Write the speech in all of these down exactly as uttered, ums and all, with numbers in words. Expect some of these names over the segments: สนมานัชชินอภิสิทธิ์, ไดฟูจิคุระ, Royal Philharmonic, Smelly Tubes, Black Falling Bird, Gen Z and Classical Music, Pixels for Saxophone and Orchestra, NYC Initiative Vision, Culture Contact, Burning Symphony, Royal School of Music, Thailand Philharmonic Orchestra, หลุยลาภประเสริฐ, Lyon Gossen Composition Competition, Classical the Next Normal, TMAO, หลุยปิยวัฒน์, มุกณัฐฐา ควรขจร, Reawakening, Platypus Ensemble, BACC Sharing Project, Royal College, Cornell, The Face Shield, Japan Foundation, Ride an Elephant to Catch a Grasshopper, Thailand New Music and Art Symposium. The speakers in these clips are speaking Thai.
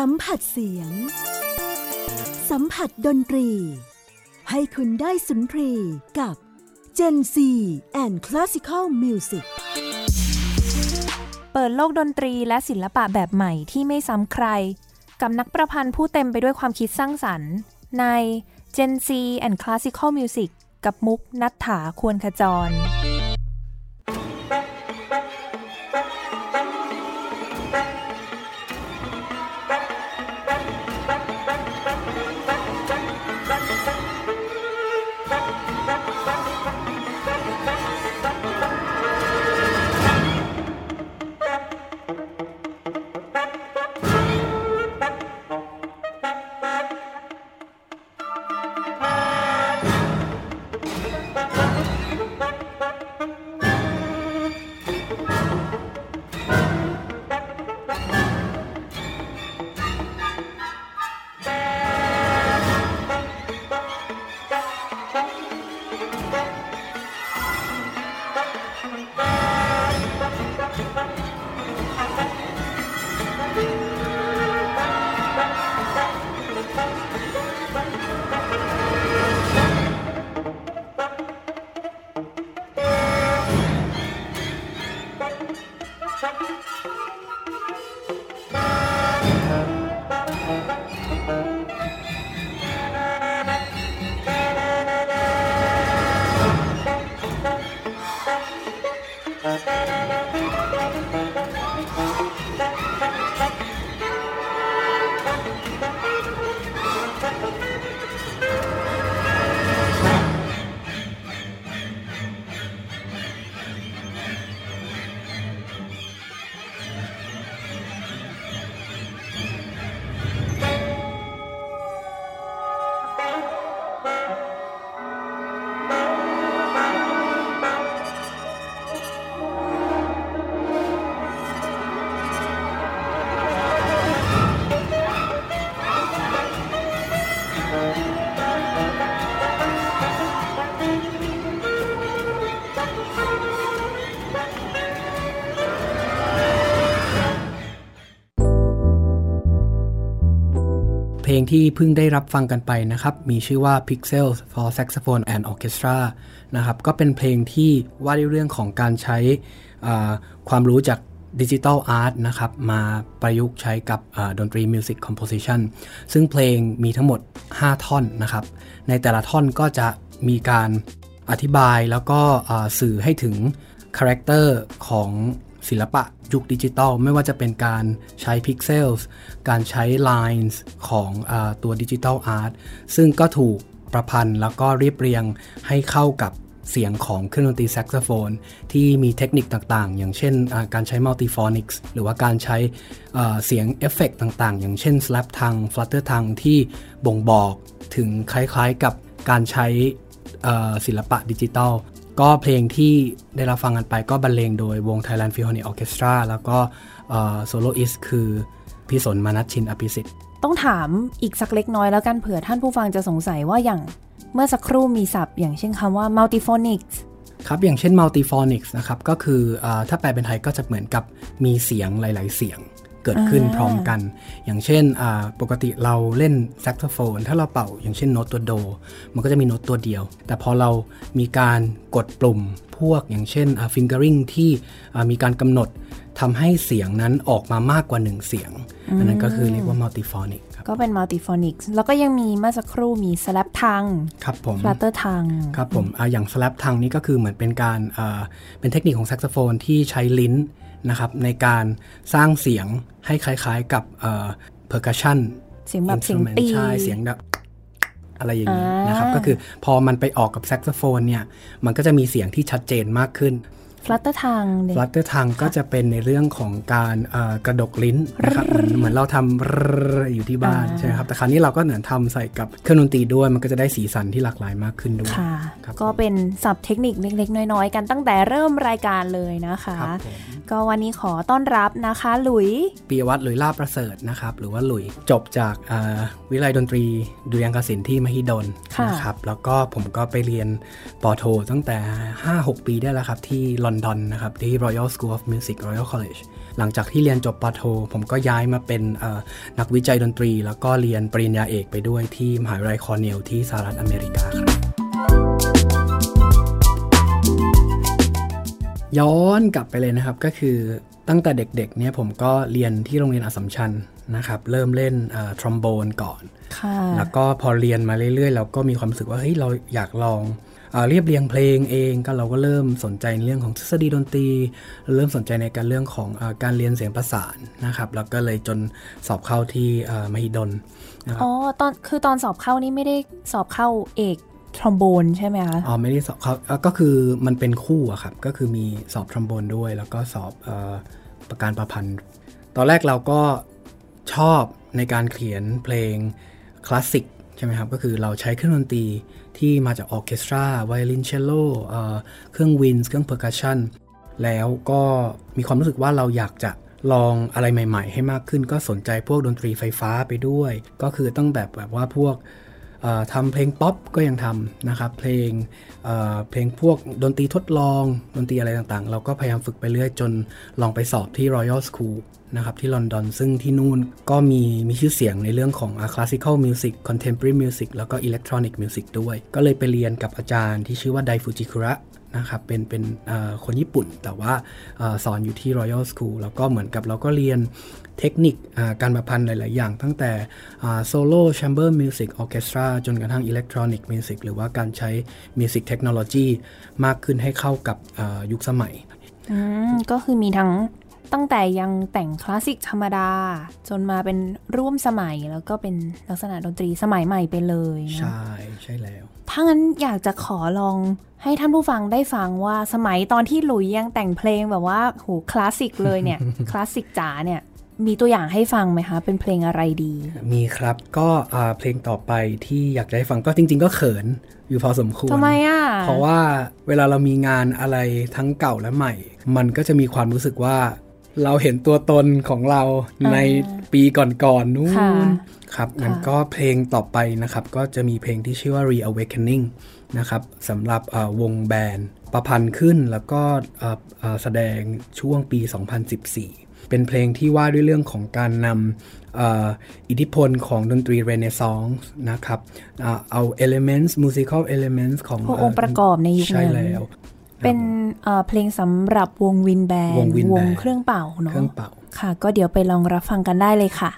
สัมผัสเสียงสัมผัสดนตรีให้คุณได้สุนทรีกับ Gen โฟร์ and Classical Music เปิดโลกดนตรีและศิลปะแบบใหม่ที่ไม่ซ้ำใครกับนักประพันธ์ผู้เต็มไปด้วยความคิดสร้างสรรค์ใน Gen โฟร์ and Classical Music กับมุกณัฐฐา ควรขจรเพลงที่เพิ่งได้รับฟังกันไปนะครับมีชื่อว่า Pixels for Saxophone and Orchestra นะครับก็เป็นเพลงที่ว่าด้วยเรื่องของการใช้ความรู้จาก Digital Art นะครับมาประยุกต์ใช้กับดนตรี Music Composition ซึ่งเพลงมีทั้งหมดห้าท่อนนะครับในแต่ละท่อนก็จะมีการอธิบายแล้วก็สื่อให้ถึงคาแรคเตอร์ของศิลปะยุคดิจิตอลไม่ว่าจะเป็นการใช้ Pixels การใช้ Lines ของอ่าตัว Digital Art ซึ่งก็ถูกประพันธ์แล้วก็เรียบเรียงให้เข้ากับเสียงของเครื่องดนตรีแซกโซโฟนที่มีเทคนิคต่างๆอย่างเช่นการใช้ Multiphonics หรือว่าการใช้เสียงเอฟเฟกต์ต่างๆอย่างเช่น Slap Tongue Flutter Tongue ที่บ่งบอกถึงคล้ายๆกับการใช้ศิลปะดิจิตอลก็เพลงที่ได้รับฟังกันไปก็บรรเลงโดยวง Thailand Philharmonic Orchestra แล้วก็โซโลอิสต์คือพี่สนมานัชชินอภิสิทธิ์ต้องถามอีกสักเล็กน้อยแล้วกันเผื่อท่านผู้ฟังจะสงสัยว่าอย่างเมื่อสักครู่มีศัพท์อย่างเช่นคำว่า Multiphonics ครับอย่างเช่น Multiphonics นะครับก็คือถ้าแปลเป็นไทยก็จะเหมือนกับมีเสียงหลายๆเสียงเกิดขึ้นพร้อมกันอย่างเช่นปกติเราเล่นแซกโซโฟนถ้าเราเป่าอย่างเช่นโน้ตตัวโดมันก็จะมีโน้ตตัวเดียวแต่พอเรามีการกดปุ่มพวกอย่างเช่น fingering ที่มีการกำหนดทำให้เสียงนั้นออกมามากกว่าหนึ่งเสียง อ, อันนั้นก็คือเรียกว่า multiphonic ครับก็เป็น multiphonic แล้วก็ยังมีเมื่อสักครู่มี slap tongue ครับผม flutter tongue ครับผมอย่าง slap tongue นี่ก็คือเหมือนเป็นการเป็นเทคนิคของแซกโซโฟนที่ใช้ลิ้นนะครับในการสร้างเสียงให้คล้ายๆกับเอ่อ percussion เสียงแบบเสียงตีใช่เสียงแบบอะไรอย่างนี้นะครับก็คือพอมันไปออกกับแซกโซโฟนเนี่ยมันก็จะมีเสียงที่ชัดเจนมากขึ้น Flutter Tongue Flutter Tongue ก็จะเป็นในเรื่องของการเอ่อกระดกลิ้นนะครับเหมือนเหมือนเราทำอยู่ที่บ้านใช่ครับแต่คราวนี้เราก็เหมือนทำใส่กับเครื่องดนตรีด้วยมันก็จะได้สีสันที่หลากหลายมากขึ้นด้วยก็เป็นศัพท์เทคนิคเล็กๆน้อยๆกันตั้งแต่เริ่มรายการเลยนะคะก็วันนี้ขอต้อนรับนะคะหลุยปิยวัฒน์ หลุยลาภประเสริฐนะครับหรือว่าหลุยจบจากวิทยาลัยดนตรีดุริยางคศิลป์ที่มหิดลนะครับแล้วก็ผมก็ไปเรียนป.โทตั้งแต่ ห้าหก ปีได้แล้วครับที่ลอนดอนนะครับที่ Royal School of Music Royal College หลังจากที่เรียนจบปโทผมก็ย้ายมาเป็นนักวิจัยดนตรีแล้วก็เรียนปริญญาเอกไปด้วยที่มหาวิทยาลัยคอร์เนลที่สหรัฐอเมริกาครับย้อนกลับไปเลยนะครับก็คือตั้งแต่เด็กๆเนี่ยผมก็เรียนที่โรงเรียนอัสสัมชัญนะครับเริ่มเล่นทรอมโบนก่อนแล้วก็พอเรียนมาเรื่อยๆเราก็มีความรู้สึกว่าเฮ้ยเราอยากลองเรียบเรียงเพลงเองก็เราก็เริ่มสนใจในเรื่องของทฤษฎีดนตรีเริ่มสนใจในการเรื่องของการเรียนเสียงประสานนะครับแล้วก็เลยจนสอบเข้าที่มหิดลนะครับอ๋อตอนคือตอนสอบเข้านี่ไม่ได้สอบเข้าเอกทรอมโบนใช่ไหมคะอ๋อไม่ได้สอบเขาก็คือมันเป็นคู่อะครับก็คือมีสอบทรอมโบนด้วยแล้วก็สอบเอ่อประการประพันธ์ตอนแรกเราก็ชอบในการเขียนเพลงคลาสสิกใช่ไหมครับก็คือเราใช้เครื่องดนตรีที่มาจากออร์เคสตราไวโอลินเชลโลเครื่องวินส์เครื่องเพอร์คัชชั่นแล้วก็มีความรู้สึกว่าเราอยากจะลองอะไรใหม่ๆให้มากขึ้นก็สนใจพวกดนตรีไฟฟ้าไปด้วยก็คือต้องแบบแบบว่าพวกทำเพลงป๊อปก็ยังทำนะครับเพลงเพลงพวกดนตรีทดลองดนตรีอะไรต่างๆเราก็พยายามฝึกไปเรื่อยจนลองไปสอบที่ Royal School นะครับที่ลอนดอนซึ่งที่นู่นก็มีมีชื่อเสียงในเรื่องของ Classical Music Contemporary Music แล้วก็ Electronic Music ด้วยก็เลยไปเรียนกับอาจารย์ที่ชื่อว่าไดฟูจิคุระนะครับเป็นเป็นคนญี่ปุ่นแต่ว่าสอนอยู่ที่ Royal School แล้วก็เหมือนกับเราก็เรียนเทคนิคการประพันธ์หลายๆอย่างตั้งแต่โซโล่แชมเบอร์มิวสิกออร์เคสตราจนกระทั่งอิเล็กทรอนิกมิวสิกหรือว่าการใช้มิวสิกเทคโนโลยีมากขึ้นให้เข้ากับยุคสมัยอืมก็คือมีทั้งตั้งแต่ยังแต่งคลาสสิกธรรมดาจนมาเป็นร่วมสมัยแล้วก็เป็นลักษณะดนตรีสมัยใหม่ไปเลยใช่ใช่แล้วถ้างั้นอยากจะขอลองให้ท่านผู้ฟังได้ฟังว่าสมัยตอนที่หลุยยังแต่งเพลงแบบว่าโหคลาสสิกเลยเนี่ย คลาสสิกจ๋าเนี่ยมีตัวอย่างให้ฟังไหมคะเป็นเพลงอะไรดีมีครับก็เพลงต่อไปที่อยากจะให้ฟังก็จริงๆก็เขินอยู่พอสมควรทำไมอ่ะเพราะว่าเวลาเรามีงานอะไรทั้งเก่าและใหม่มันก็จะมีความรู้สึกว่าเราเห็นตัวตนของเราในปีก่อนๆนู้นครับงั้นก็เพลงต่อไปนะครับก็จะมีเพลงที่ชื่อว่า Reawakening นะครับสำหรับวงแบนด์ประพันธ์ขึ้นแล้วก็แสดงช่วงปีสองพันสิบสี่เป็นเพลงที่ว่าด้วยเรื่องของการนำ อ, อิทธิพลของดนตรีเรเนซองส์นะครับเอา elements musical elements ขององค์ประกอบในยุคนั้นเป็นเพลงสำหรับวงวินแบนด์วงเครื่องเป่าเนาะค่ะก็เดี๋ยวไปลองรับฟังกันได้เลยค่ะ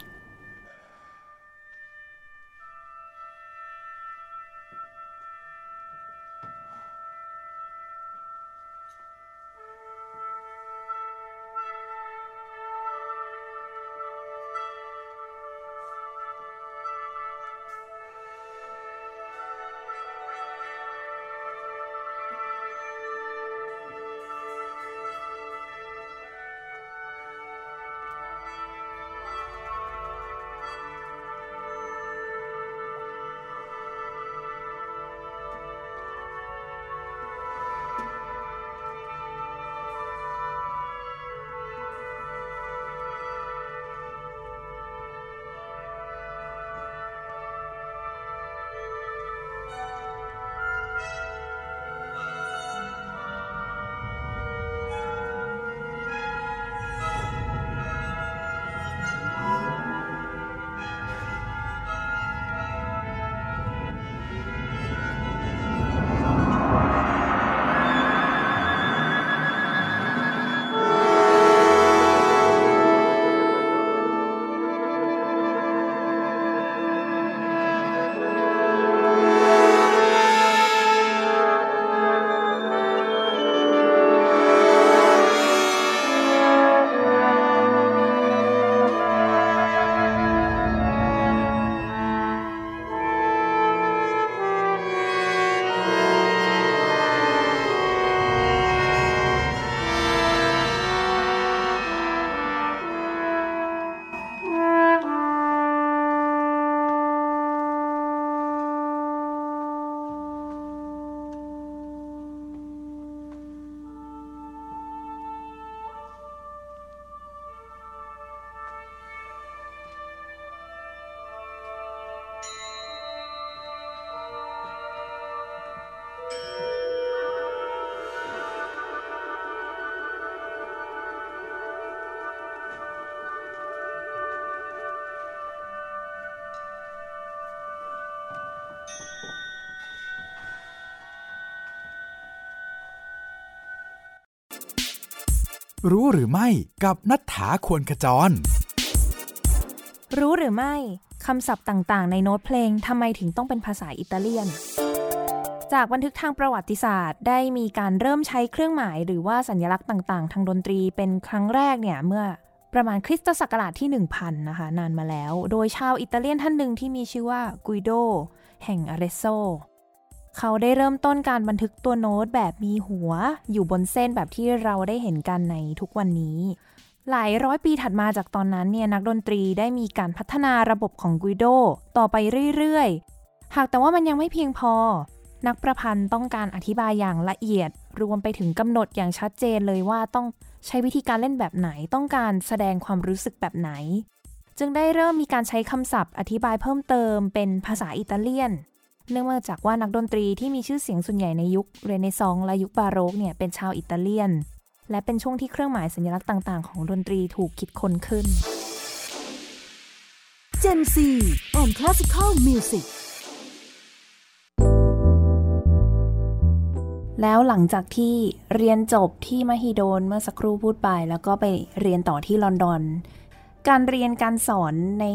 รู้หรือไม่กับณัฐฐา ควรขจรรู้หรือไม่คำศัพท์ต่างๆในโน้ตเพลงทำไมถึงต้องเป็นภาษาอิตาเลียนจากบันทึกทางประวัติศาสตร์ได้มีการเริ่มใช้เครื่องหมายหรือว่าสัญลักษณ์ต่างๆทางดนตรีเป็นครั้งแรกเนี่ยเมื่อประมาณคริสตศักราชที่ หนึ่งพัน นะคะนานมาแล้วโดยชาวอิตาเลียนท่านหนึ่งที่มีชื่อว่ากุยโดแห่งอาเรโซเขาได้เริ่มต้นการบันทึกตัวโน้ตแบบมีหัวอยู่บนเส้นแบบที่เราได้เห็นกันในทุกวันนี้หลายร้อยปีถัดมาจากตอนนั้นเนี่ยนักดนตรีได้มีการพัฒนาระบบของกุยโดต่อไปเรื่อยๆหากแต่ว่ามันยังไม่เพียงพอนักประพันธ์ต้องการอธิบายอย่างละเอียดรวมไปถึงกำหนดอย่างชัดเจนเลยว่าต้องใช้วิธีการเล่นแบบไหนต้องการแสดงความรู้สึกแบบไหนจึงได้เริ่มมีการใช้คำศัพท์อธิบายเพิ่มเติมเป็นภาษาอิตาเลียนเนื่องมาจากว่านักดนตรีที่มีชื่อเสียงส่วนใหญ่ในยุคเรเนซองส์และยุคบาโรกเนี่ยเป็นชาวอิตาเลียนและเป็นช่วงที่เครื่องหมายสัญลักษณ์ต่างๆของดนตรีถูกคิดค้นขึ้น Gen โฟร์ and Classical Music แล้วหลังจากที่เรียนจบที่มหิดลเมื่อสักครู่พูดไปแล้วก็ไปเรียนต่อที่ลอนดอนการเรียนการสอนใน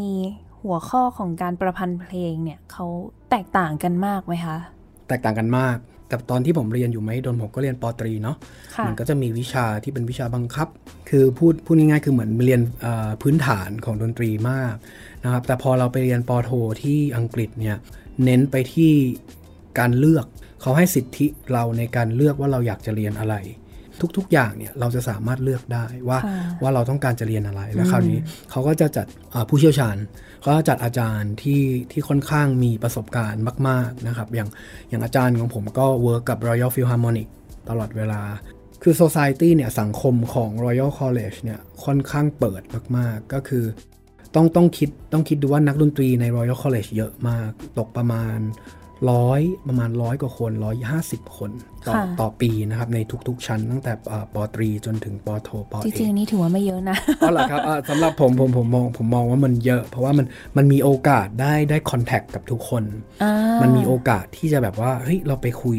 หัวข้อของการประพันธ์เพลงเนี่ยเขาแตกต่างกันมากไหมคะแตกต่างกันมากแต่ตอนที่ผมเรียนอยู่ไหมโดนผมก็เรียนป.ตรีเนาะมันก็จะมีวิชาที่เป็นวิชาบังคับคือพูดพูดง่ายๆคือเหมือนเรียนพื้นฐานของดนตรีมากนะครับแต่พอเราไปเรียนป.โทที่อังกฤษเนี่ยเน้นไปที่การเลือกเขาให้สิทธิเราในการเลือกว่าเราอยากจะเรียนอะไรทุกๆอย่างเนี่ยเราจะสามารถเลือกได้ว่าว่าเราต้องการจะเรียนอะไรแล้วคราวนี้เขาก็จะจัดผู้เชี่ยวชาญเขาจัดอาจารย์ที่ที่ค่อนข้างมีประสบการณ์มากๆนะครับอย่างอย่างอาจารย์ของผมก็เวิร์กกับ Royal Philharmonic ตลอดเวลาคือ Society เนี่ยสังคมของ Royal College เนี่ยค่อนข้างเปิดมากๆก็คือต้องต้องคิดต้องคิดดูว่านักดนตรีใน Royal College เยอะมากตกประมาณหนึ่งร้อยประมาณหนึ่งร้อยกว่าคนหนึ่งร้อยห้าสิบคนต่อต่อปีนะครับในทุกๆชั้นตั้งแต่ป.ตรีจนถึงป.โทป.เอกจริงๆนี่ถือว่าไม่เยอะนะอ๋อเหรอครับสำหรับผมผมผมมองผมมองว่ามันเยอะเพราะว่ามันมันมีโอกาสได้ได้คอนแทคกับทุกคนมันมีโอกาสที่จะแบบว่าเฮ้ยเราไปคุย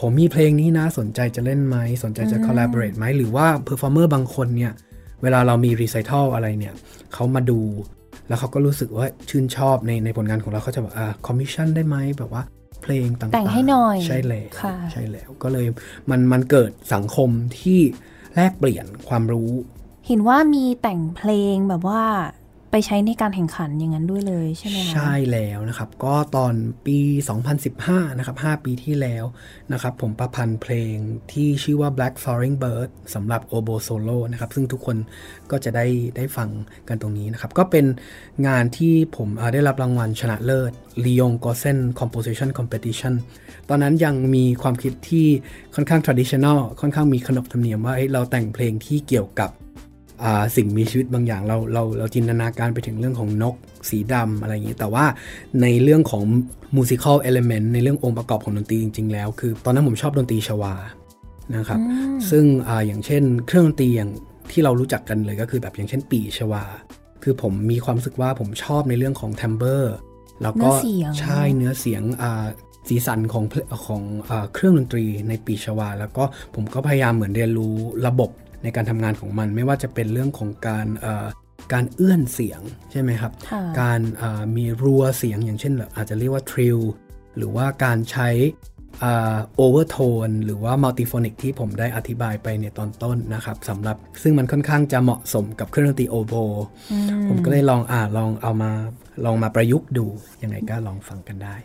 ผมมีเพลงนี้นะสนใจจะเล่นไหมสนใจจะ collaborate ไหมหรือว่า performer บางคนเนี่ยเวลาเรามี recital อะไรเนี่ยเขามาดูแล้วเขาก็รู้สึกว่าชื่นชอบในในผลงานของเราเขาจะแบบอ่าคอมมิชชั่นได้ไหมแบบว่าเพลงต่างๆแต่งให้หน่อยใช่แล้วใช่แล้วก็เลยมันมันเกิดสังคมที่แลกเปลี่ยนความรู้เห็นว่ามีแต่งเพลงแบบว่าไปใช้ในการแข่งขันอย่างนั้นด้วยเลยใช่ไหมใช่แล้วนะครับก็ตอนปีสองพันสิบห้านะครับห้าปีที่แล้วนะครับผมประพันธ์เพลงที่ชื่อว่า Black Falling Bird สำหรับโอโบโซโล่นะครับซึ่งทุกคนก็จะได้ได้ฟังกันตรงนี้นะครับก็เป็นงานที่ผมได้รับรางวัลชนะเลิศ Lyon Gossen Composition Competition ตอนนั้นยังมีความคิดที่ค่อนข้าง traditional ค่อนข้างมีขนบธรรมเนียมว่าเราแต่งเพลงที่เกี่ยวกับสิ่งมีชีวิตบางอย่างเราเราเราจินตนาการไปถึงเรื่องของนกสีดำอะไรอย่างนี้แต่ว่าในเรื่องของ musical element ในเรื่ององค์ประกอบของดนตรีจริงๆแล้วคือตอนนั้นผมชอบดนตรีชวานะครับซึ่ง อ, อย่างเช่นเครื่องดนตรีอย่างที่เรารู้จักกันเลยก็คือแบบอย่างเช่นปี่ชวาคือผมมีความรู้สึกว่าผมชอบในเรื่องของ timbre แล้วก็ใช่เนื้อเสียงสีสันของของเครื่องดนตรีในปี่ชวาแล้วก็ผมก็พยายามเหมือนเรียนรู้ระบบในการทำงานของมันไม่ว่าจะเป็นเรื่องของการการเอื้อนเสียงใช่ไหมครับการมีรัวเสียงอย่างเช่นแบบอาจจะเรียกว่าทริลหรือว่าการใช้โอเวอร์โทนหรือว่ามัลติโฟนิกที่ผมได้อธิบายไปในตอนต้นนะครับสำหรับซึ่งมันค่อนข้างจะเหมาะสมกับเครื่องดนตรีโอโบผมก็เลยลองอ่าลองเอามาลองมาประยุกต์ดูยังไงก็ลองฟังกันได้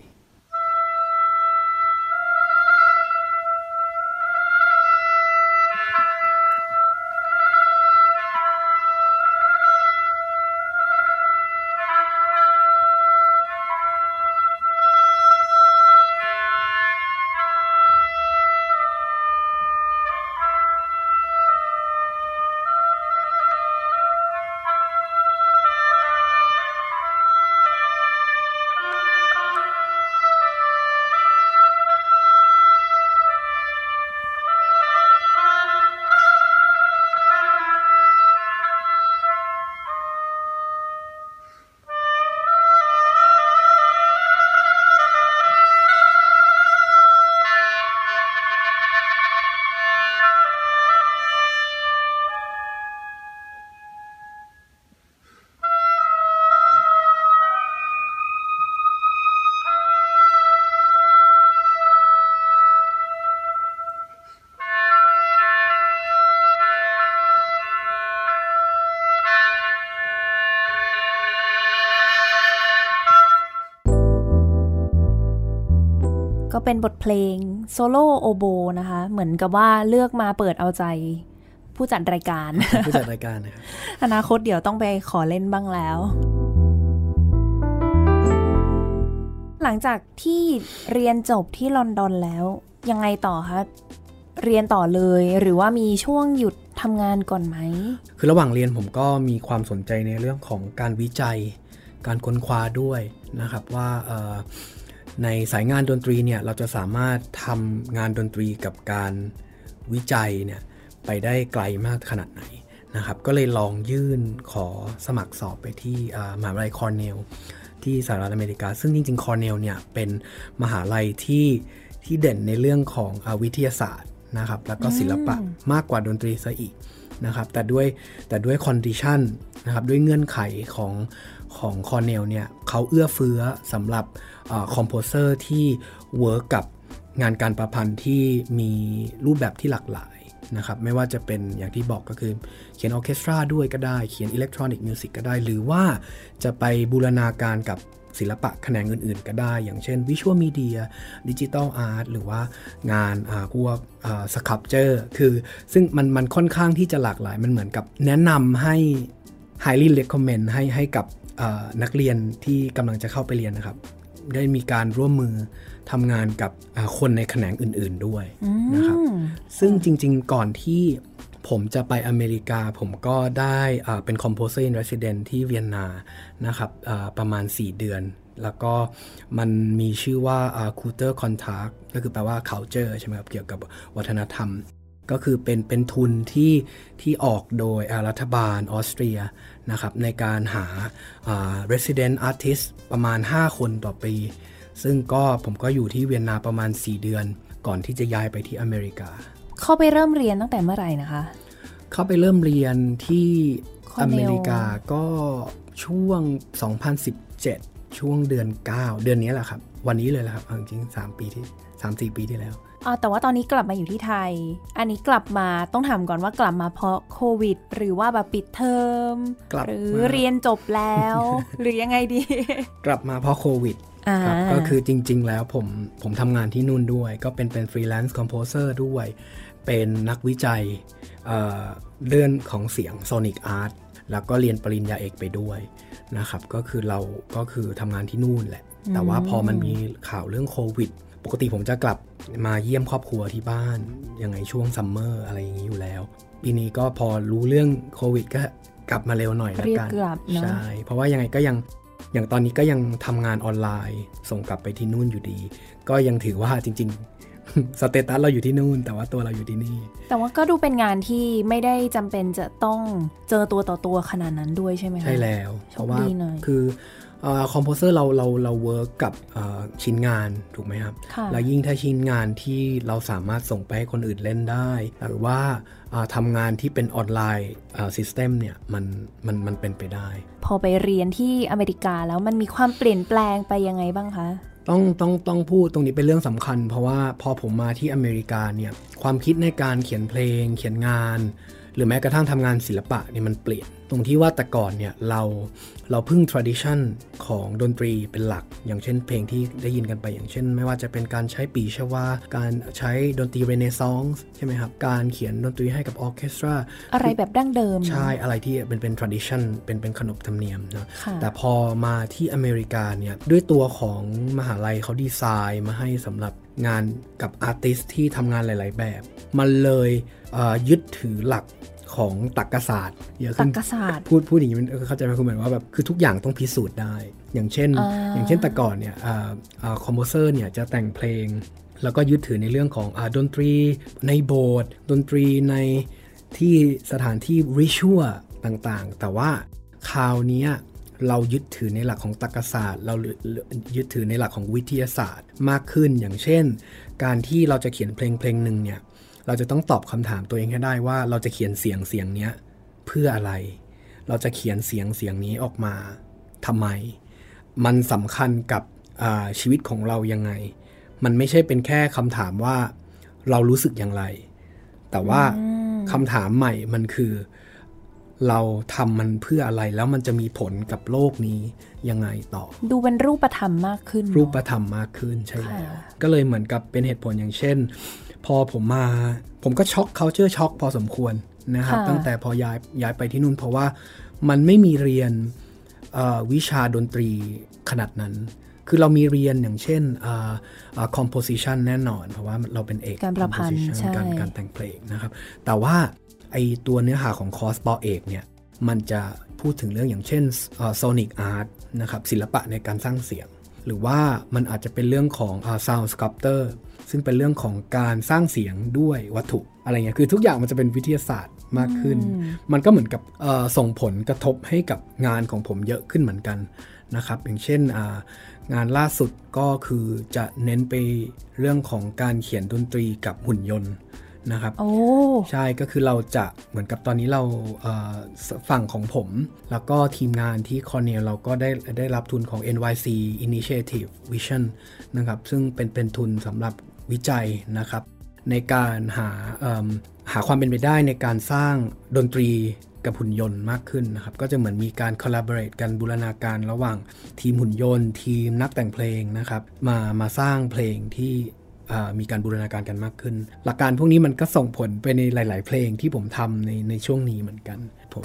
ก็เป็นบทเพลงโซโล่โอโบนะคะเหมือนกับว่าเลือกมาเปิดเอาใจผู้จัดรายการผู้จัดรายการนะครับอนาคตเดี๋ยวต้องไปขอเล่นบ้างแล้วหลังจากที่เรียนจบที่ลอนดอนแล้วยังไงต่อคะเรียนต่อเลยหรือว่ามีช่วงหยุดทำงานก่อนไหมคือระหว่างเรียนผมก็มีความสนใจในเรื่องของการวิจัยการค้นคว้าด้วยนะครับว่าในสายงานดนตรีเนี่ยเราจะสามารถทำงานดนตรีกับการวิจัยเนี่ยไปได้ไกลมากขนาดไหนนะครับก็เลยลองยื่นขอสมัครสอบไปที่มหาวิทยาลัยคอร์เนลที่สหรัฐอเมริกาซึ่งจริงๆคอร์เนลเนี่ยเป็นมหาลัยที่ที่เด่นในเรื่องของวิทยาศาสตร์นะครับแล้วก็ศิลปะมากกว่าดนตรีซะอีกนะครับแต่ด้วยแต่ด้วยคอนดิชันนะครับด้วยเงื่อนไขของของคอร์เนลเนี่ยเขาเอื้อเฟื้อสำหรับคอมโพเซอร์ที่เวิร์กกับงานการประพันธ์ที่มีรูปแบบที่หลากหลายนะครับไม่ว่าจะเป็นอย่างที่บอกก็คือเขียนออเคสตราด้วยก็ได้เขียนอิเล็กทรอนิกส์มิวสิกก็ได้หรือว่าจะไปบูรณาการกับศิลปะแขนงอื่นๆก็ได้อย่างเช่นวิชวลมีเดียดิจิทัลอาร์ตหรือว่างานพวกสครับเจอร์คือซึ่งมันมันค่อนข้างที่จะหลากหลายมันเหมือนกับแนะนำให้ highly recommend ให้ให้กับนักเรียนที่กำลังจะเข้าไปเรียนนะครับได้มีการร่วมมือทำงานกับคนในแขนงอื่นๆด้วยนะครับซึ่งจริงๆก่อนที่ผมจะไปอเมริกาผมก็ได้เป็น Composer in Residence ที่เวียนนานะครับประมาณสี่เดือนแล้วก็มันมีชื่อว่า Culture Contact ก็คือแปลว่า Culture ใช่ไหมครับเกี่ยวกับวัฒนธรรมก็คือเป็นเป็นทุนที่ที่ออกโดยรัฐบาลออสเตรียนะครับในการหา Resident Artist ประมาณห้าคนต่อปีซึ่งก็ผมก็อยู่ที่เวียนนาประมาณสี่เดือนก่อนที่จะย้ายไปที่อเมริกาเข้าไปเริ่มเรียนตั้งแต่เมื่อไหร่นะคะเข้าไปเริ่มเรียนที่อเมริกาก็ช่วงสองพันสิบเจ็ดช่วงเดือนเก้าเดือนนี้แหละครับวันนี้เลยแหละครับจริงๆสามปีที่ สามสี่ปีที่แล้วอ๋อแต่ว่าตอนนี้กลับมาอยู่ที่ไทยอันนี้กลับมาต้องถามก่อนว่ากลับมาเพราะโควิดหรือว่าแบบปิดเทอมหรือเรียนจบแล้ว หรือยังไงดีกลับมาเพราะโควิดครับก็คือจริงๆแล้วผมผมทำงานที่นู่นด้วยก็เป็นเป็นฟรีแลนซ์คอมโพเซอร์ด้วยเป็นนักวิจัยเอ่อเรื่องของเสียงโซนิกอาร์ตแล้วก็เรียนปริญญาเอกไปด้วยนะครับก็คือเราก็คือทำงานที่นู่นแหละแต่ว่าพอมันมีข่าวเรื่องโควิดปกติผมจะกลับมาเยี่ยมครอบครัวที่บ้านยังไงช่วงซัมเมอร์อะไรอย่างนี้อยู่แล้วปีนี้ก็พอรู้เรื่องโควิดก็กลับมาเร็วหน่อยแล้วกันใช่เพราะว่ายังไงก็ยังอย่างตอนนี้ก็ยังทำงานออนไลน์ส่งกลับไปที่นู่นอยู่ดีก็ยังถือว่าจริงๆสเตตัสเราอยู่ที่นู่นแต่ว่าตัวเราอยู่ที่นี่แต่ว่าก็ดูเป็นงานที่ไม่ได้จำเป็นจะต้องเจอตัวต่อตัวขนาดนั้นด้วยใช่ไหมคะใช่แล้วเพราะว่าคือคอมโพเซอร์เราเราเราเวิร์กกับชิ้นงานถูกไหมครับแล้วยิ่งถ้าชิ้นงานที่เราสามารถส่งไปให้คนอื่นเล่นได้หรือว่าทำงานที่เป็นออนไลน์ซิสเต็มเนี่ยมันมันมันเป็นไปได้พอไปเรียนที่อเมริกาแล้วมันมีความเปลี่ยนแปลงไปยังไงบ้างคะต้องต้องต้องพูดตรงนี้เป็นเรื่องสำคัญเพราะว่าพอผมมาที่อเมริกาเนี่ยความคิดในการเขียนเพลงเขียนงานหรือแม้กระทั่งทำงานศิลปะเนี่ยมันเปลี่ยนตรงที่ว่าแต่ก่อนเนี่ยเราเราพึ่ง tradition ของดนตรีเป็นหลักอย่างเช่นเพลงที่ได้ยินกันไปอย่างเช่นไม่ว่าจะเป็นการใช้ปีชวาการใช้ดนตรีเรเนซองส์ใช่ไหมครับการเขียนดนตรีให้กับออร์เคสตราอะไรแบบดั้งเดิมใช่อะไรที่เป็นเป็น tradition เป็นเป็นขนบธรรมเนียมนะแต่พอมาที่อเมริกาเนี่ยด้วยตัวของมหาลัยเขาดีไซน์มาให้สำหรับงานกับอาร์ติสต์ที่ทำงานหลายๆแบบมันเลยยึดถือหลักของตรรกศาสตร์เยอะขึ้นพูดพูดอย่างนี้มันเข้าใจไหมคุณเหมือนว่าแบบคือทุกอย่างต้องพิสูจน์ได้อย่างเช่น อ, อย่างเช่นแต่ก่อนเนี่ยคอมโพเซอร์เนี่ยจะแต่งเพลงแล้วก็ยึดถือในเรื่องของดนตรีในโบสถ์ดนตรีในที่สถานที่ริชัวต่างๆแต่ว่าคราวนี้เรายึดถือในหลักของตรรกศาสตร์เรายึดถือในหลักของวิทยาศาสตร์มากขึ้นอย่างเช่นการที่เราจะเขียนเพลงเพลงนึงเนี่ยเราจะต้องตอบคำถามตัวเองให้ได้ว่าเราจะเขียนเสียงเสียงนี้เพื่ออะไรเราจะเขียนเสียงเสียงนี้ออกมาทำไมมันสำคัญกับชีวิตของเรายังไงมันไม่ใช่เป็นแค่คำถามว่าเรารู้สึกอย่างไรแต่ว่าคำถามใหม่มันคือ เราทำมันเพื่ออะไรแล้วมันจะมีผลกับโลกนี้ยังไงต่อดูเป็นรูปธรรมมากขึ้นรูปธรรมมากขึ้นใช่แล้วก็เลยเหมือนกับเป็นเหตุผลอย่างเช่นพอผมมาผมก็ช็อกเค้าเจอช็อกพอสมควรนะครับตั้งแต่พอย้ายย้ายไปที่นู่นเพราะว่ามันไม่มีเรียนวิชาดนตรีขนาดนั้นคือเรามีเรียนอย่างเช่น uh, uh, composition แน่นอนเพราะว่าเราเป็นเอกการประพันธ์การการแต่งเพลงนะครับแต่ว่าไอตัวเนื้อหาของคอร์สปอเอกเนี่ยมันจะพูดถึงเรื่องอย่างเช่น uh, sonic art นะครับศิลปะในการสร้างเสียงหรือว่ามันอาจจะเป็นเรื่องของ uh, sound sculptor ซึ่งเป็นเรื่องของการสร้างเสียงด้วยวัตถุอะไรเงี้ยคือทุกอย่างมันจะเป็นวิทยาศาสตร์มากขึ้นมันก็เหมือนกับ uh, ส่งผลกระทบให้กับงานของผมเยอะขึ้นเหมือนกันนะครับอย่างเช่น uh,งานล่าสุดก็คือจะเน้นไปเรื่องของการเขียนดนตรีกับหุ่นยนต์นะครับ oh. ใช่ก็คือเราจะเหมือนกับตอนนี้เราเอ่อฝั่งของผมแล้วก็ทีมงานที่คอเนลเราก็ได้ได้รับทุนของ เอ็น วาย ซี Initiative Vision นะครับซึ่งเป็นเป็นทุนสำหรับวิจัยนะครับในการหาหาความเป็นไปได้ในการสร้างดนตรีกับหุ่นยนต์มากขึ้นนะครับก็จะเหมือนมีการ collaborate กันบูรณาการระหว่างทีมหุ่นยนต์ทีมนักแต่งเพลงนะครับมามาสร้างเพลงที่มีการบูรณาการกันมากขึ้นหลักการพวกนี้มันก็ส่งผลไปในหลายๆเพลงที่ผมทำในในช่วงนี้เหมือนกัน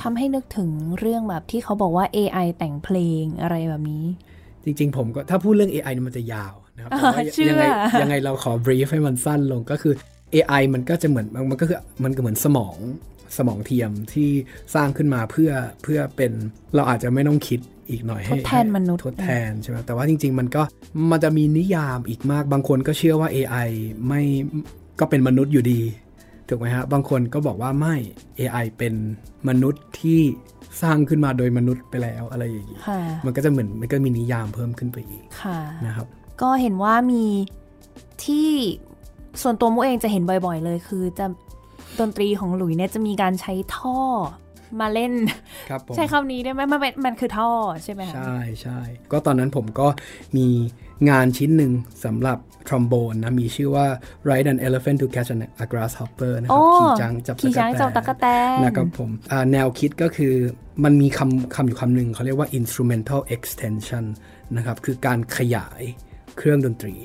ทำให้นึกถึงเรื่องแบบที่เขาบอกว่า เอ ไอ แต่งเพลงอะไรแบบนี้จริงๆผมก็ถ้าพูดเรื่อง เอ ไอ มันจะยาวนะครับยังไงยังไงเราขอ brief ให้มันสั้นลงก็คือ เอ ไอ มันก็จะเหมือนมันก็คือมันก็เหมือนสมองสมองเทียมที่สร้างขึ้นมาเพื่อเพื่อเป็นเราอาจจะไม่ต้องคิดอีกหน่อยให้ทดแทนมนุษย์ทดแทนใช่ไหมแต่ว่าจริงๆมันก็มันจะมีนิยามอีกมากบางคนก็เชื่อว่า เอ ไอ ไม่ก็เป็นมนุษย์อยู่ดีถูกไหมฮะบางคนก็บอกว่าไม่ เอ ไอ เป็นมนุษย์ที่สร้างขึ้นมาโดยมนุษย์ไปแล้วอะไรอย่างนี้มันก็จะเหมือนมันก็มีนิยามเพิ่มขึ้นไปอีกนะครับก็เห็นว่ามีที่ส่วนตัวมุ้งเองจะเห็นบ่อยๆเลยคือจะดนตรีของหลุยเนี่ยจะมีการใช้ท่อมาเล่นใช้คำนี้ได้ไหมมันเป็นมันคือท่อใช่ไหมคะใช่ใช่ก็ตอนนั้นผมก็มีงานชิ้นหนึ่งสำหรับทรอมโบนนะมีชื่อว่า Ride an Elephant to Catch a Grasshopper นะครับขี่ช้างจับตะกแตนนะครับผมแนวคิดก็คือมันมีคำคำอยู่คำหนึ่งเขาเรียกว่า instrumental extension นะครับคือการขยายเครื่องดนตรี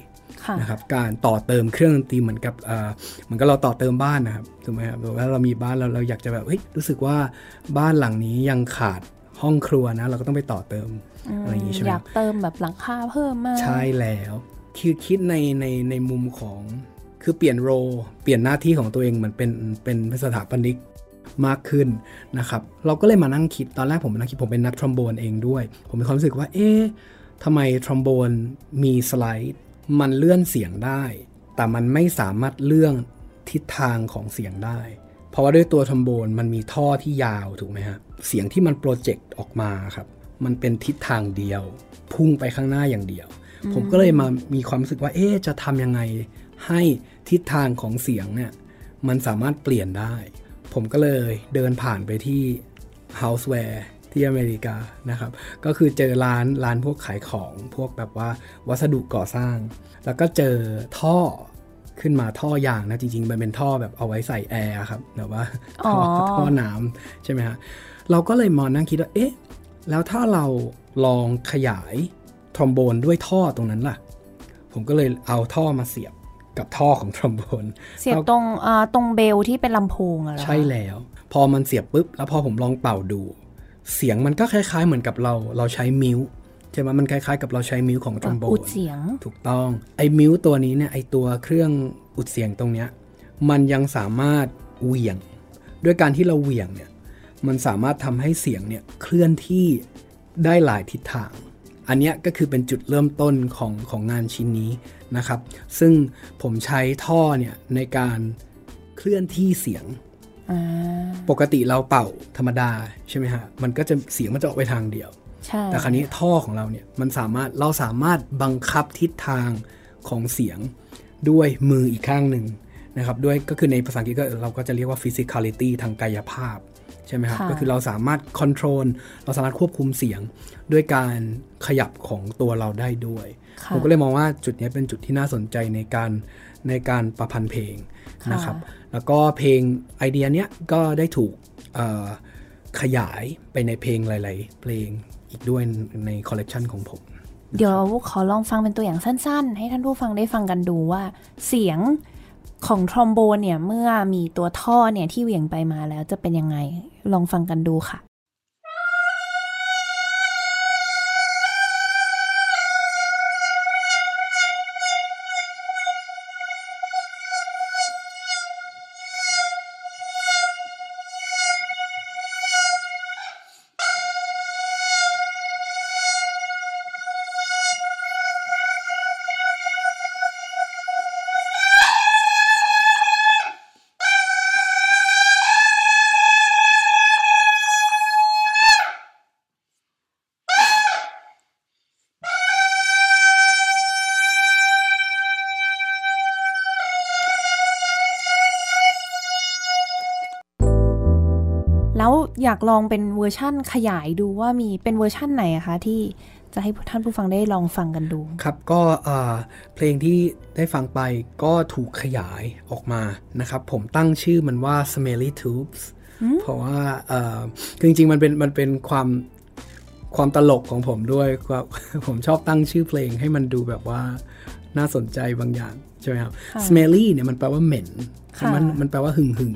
นะครับการต่อเติมเครื่องดนตรีเหมือนกับเหมือนกับเราต่อเติมบ้านนะครับถูกไหมครับว่าเรามีบ้านเราเราอยากจะแบบเฮ้ยรู้สึกว่าบ้านหลังนี้ยังขาดห้องครัวนะเราก็ต้องไปต่อเติม อ, อะไรอย่างนี้ใช่ไหมอยากเติมแบบหลังคาเพิ่มมากใช่แล้วคือคิดในในในมุมของคือเปลี่ยนโรเปลี่ยนหน้าที่ของตัวเองเหมือนเป็นเป็นสถาปนิกมากขึ้นนะครับเราก็เลยมานั่งคิดตอนแรกผมมานั่งคิดผมเป็นนักทรอมโบนเองด้วยผมมีความรู้สึกว่าเอ๊ะทำไมทรอมโบนมีสไลด์มันเลื่อนเสียงได้แต่มันไม่สามารถเลื่อนทิศทางของเสียงได้เพราะว่าด้วยตัวทรอมโบนมันมีท่อที่ยาวถูกไหมฮะเสียงที่มันโปรเจกต์ออกมาครับมันเป็นทิศทางเดียวพุ่งไปข้างหน้าอย่างเดียวผมก็เลยมามีความรู้สึกว่าเอ๊ะจะทำยังไงให้ทิศทางของเสียงเนี่ยมันสามารถเปลี่ยนได้ผมก็เลยเดินผ่านไปที่ Housewareที่อเมริกานะครับก็คือเจอร้านร้านพวกขายของพวกแบบว่าวัสดุก่อสร้างแล้วก็เจอท่อขึ้นมาท่อยางนะจริงๆมันเป็นท่อแบบเอาไว้ใส่แอร์ครับหรือว่าท่อท่อน้ำใช่ไหมฮะเราก็เลยมองนั่งคิดว่าเอ๊ะแล้วถ้าเราลองขยายทรอมโบนด้วยท่อตรงนั้นล่ะผมก็เลยเอาท่อมาเสียบกับท่อของทรอมโบนเสียบตรงตรงเบลที่เป็นลำโพงอะไรใช่แล้วพอมันเสียบปุ๊บแล้วพอผมลองเป่าดูเสียงมันก็คล้ายๆเหมือนกับเราเราใช้มิวใช่ไหมมันคล้ายๆกับเราใช้มิวของทรอมโบนอุดเสียงถูกต้องไอ้มิวตัวนี้เนี่ยไอ้ตัวเครื่องอุดเสียงตรงเนี้ยมันยังสามารถเหวี่ยงด้วยการที่เราเหวี่ยงเนี่ยมันสามารถทำให้เสียงเนี่ยเคลื่อนที่ได้หลายทิศทางอันเนี้ยก็คือเป็นจุดเริ่มต้นของของงานชิ้นนี้นะครับซึ่งผมใช้ท่อเนี่ยในการเคลื่อนที่เสียงปกติเราเป่าธรรมดาใช่ไหมฮะมันก็จะเสียงมันจะออกไปทางเดียวแต่คราวนี้ท่อของเราเนี่ยมันสามารถเราสามารถบังคับทิศทางของเสียงด้วยมืออีกข้างหนึ่งนะครับด้วยก็คือในภาษาอังกฤษก็เราก็จะเรียกว่า physicality ทางกายภาพใช่ไหมครับก็คือเราสามารถ control เราสามารถควบคุมเสียงด้วยการขยับของตัวเราได้ด้วยผมก็เลยมองว่าจุดนี้เป็นจุดที่น่าสนใจในการในการประพันธ์เพลงนะครับแล้วก็เพลงไอเดียเนี้ยก็ได้ถูก ขยายไปในเพลงหลายๆเพลงอีกด้วยในคอลเลกชันของผมเดี๋ยวขอลองฟังเป็นตัวอย่างสั้นๆให้ท่านผู้ฟังได้ฟังกันดูว่าเสียงของทรอมโบนเนี่ยเมื่อมีตัวท่อเนี่ยที่เหวี่ยงไปมาแล้วจะเป็นยังไงลองฟังกันดูค่ะแล้วอยากลองเป็นเวอร์ชั่นขยายดูว่ามีเป็นเวอร์ชั่นไหนอะคะที่จะให้ท่านผู้ฟังได้ลองฟังกันดูครับก็เพลงที่ได้ฟังไปก็ถูกขยายออกมานะครับผมตั้งชื่อมันว่า Smelly Tubes เพราะว่าจริงๆมันเป็นมันเป็นความความตลกของผมด้วยผมชอบตั้งชื่อเพลงให้มันดูแบบว่าน่าสนใจบางอย่างใช่ไหมครับ Smelly เนี่ยมันแปลว่าเหม็นมันมันแปลว่าหึ่งหึ่ง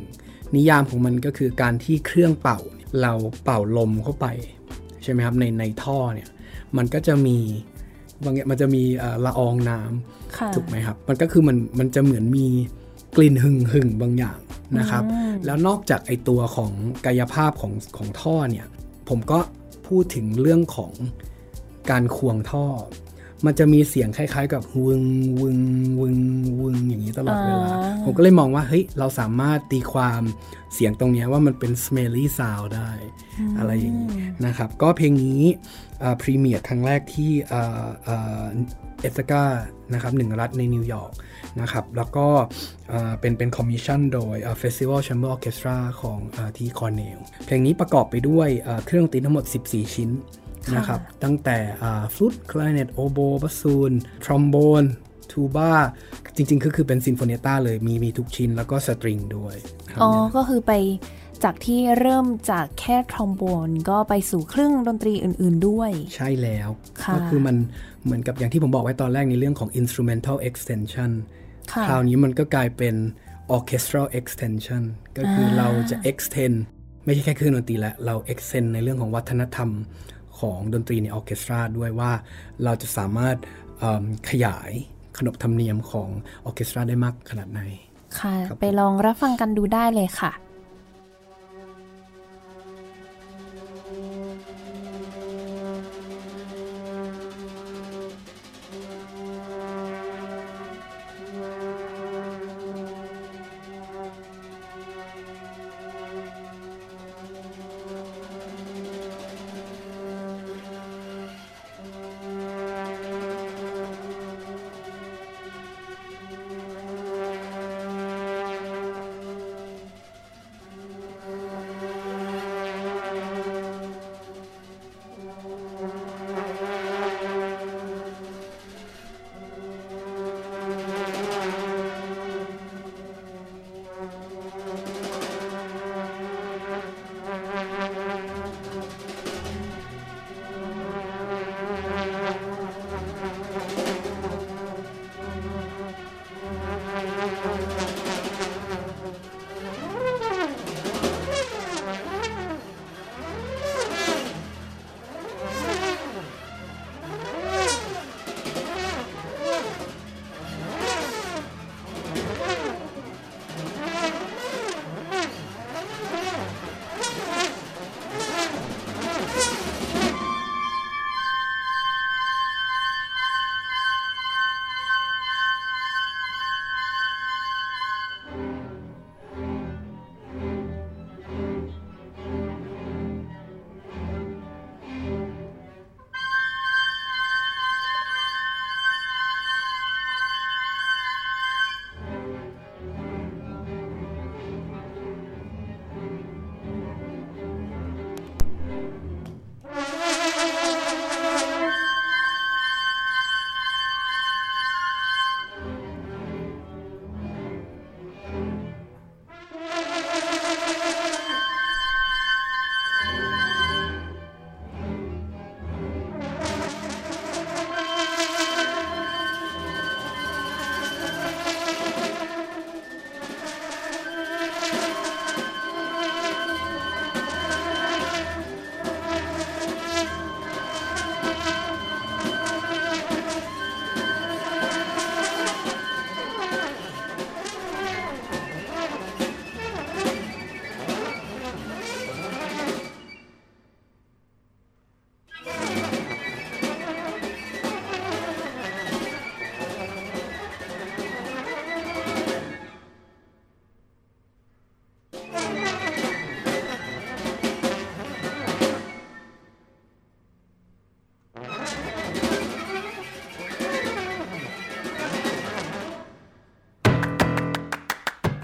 นิยามของมันก็คือการที่เครื่องเป่าเราเป่าลมเข้าไปใช่ไหมครับในในท่อเนี่ยมันก็จะมีบางอย่างมันจะมีละอองน้ำถูกไหมครับมันก็คือมันมันจะเหมือนมีกลิ่นหึ่งหึ่งบางอย่างนะครับแล้วนอกจากไอตัวของกายภาพของของท่อเนี่ยผมก็พูดถึงเรื่องของการควงท่อมันจะมีเสียงคล้ายๆกับวึงวึงวึงวึงอย่างนี้ตลอดเวลาผมก็เลยมองว่าเฮ้ยเราสามารถตีความเสียงตรงนี้ว่ามันเป็น smelly sound ได้ อ, อะไรอย่างนี้นะครับก็เพลงนี้พรีเมียร์ครั้งแรกที่เอสกานะครับหนึ่งรัฐในนิวยอร์กนะครับแล้วก็เป็นเป็นคอมมิชชั่นโดย Festival Chamber Orchestra ของที่คอร์เนลเพลงนี้ประกอบไปด้วยเครื่องดนตรีทั้งหมดสิบสี่ชิ้นนะครับตั้งแต่ฟลูตคลาริเนตโอโบบัสซูนทรอมโบนทูบ้าจริงๆก็คือเป็นซิมโฟเนต้าเลยมีมีทุกชิ้นแล้วก็สตริงด้วยอ๋อก็คือไปจากที่เริ่มจากแค่ทรอมโบนก็ไปสู่เครื่องดนตรีอื่นๆด้วยใช่แล้วก็คือมันเหมือนกับอย่างที่ผมบอกไว้ตอนแรกในเรื่องของ instrumental extension คราวนี้มันก็กลายเป็น orchestral extension ก็คือเราจะ extend ไม่ใช่แค่เครื่องดนตรีแล้วเรา extend ในเรื่องของวัฒนธรรมของดนตรีในออร์เคสตราด้วยว่าเราจะสามารถขยายขนบธรรมเนียมของออร์เคสตราได้มากขนาดไหนค่ะไปลองรับฟังกันดูได้เลยค่ะ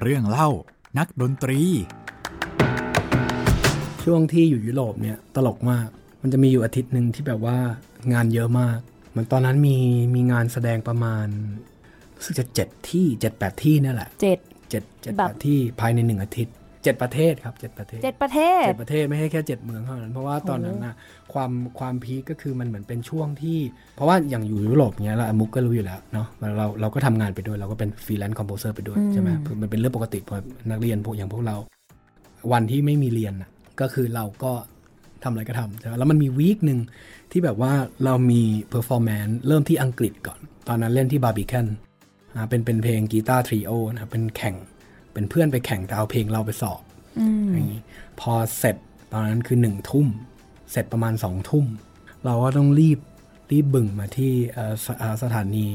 เรื่องเล่านักดนตรีช่วงที่อยู่ยุโรปเนี่ยตลกมากมันจะมีอยู่อาทิตย์นึงที่แบบว่างานเยอะมากเหมือนตอนนั้นมีมีงานแสดงประมาณรู้สึกจะเจ็ดที่ เจ็ดถึงแปด ที่นั่นแหละเจ็ด เจ็ด เจ็ด แปดที่ภายในหนึ่งอาทิตย์เจ็ดประเทศครับเจ็ดประเทศเจ็ดประเทศเจ็ดประเทศไม่ให้แค่เจ็ดเมืองเท่านั้นเพราะว่าตอนนั้นน่ะความความพีคก็คือมันเหมือนเป็นช่วงที่เพราะว่าอย่างอยู่ยุโรปเงี้ยเรามุกก็รู้อยู่แล้วเนาะเราเราก็ทำงานไปด้วยเราก็เป็นฟรีแลนซ์คอมโพเซอร์ไปด้วยใช่มั้ยมันเป็นเรื่องปกติของนักเรียนพวกอย่างพวกเราวันที่ไม่มีเรียนน่ะก็คือเราก็ทำอะไรก็ทำใช่มั้ยแล้วมันมีวีคนึงที่แบบว่าเรามีเพอร์ฟอร์แมนซ์เริ่มที่อังกฤษก่อนตอนนั้นเล่นที่บาร์บีแคนอ่าเป็นเป็นเพลงกีตาร์ทริโอนะครับเป็นแข่งเป็นเพื่อนไปแข่งแต่เอาเพลงเราไปสอบอย่างนี้พอเสร็จตอนนั้นคือหนึ่งทุ่มเสร็จประมาณสองทุ่มเราก็ต้องรีบรีบบึ่งมาที่สถานี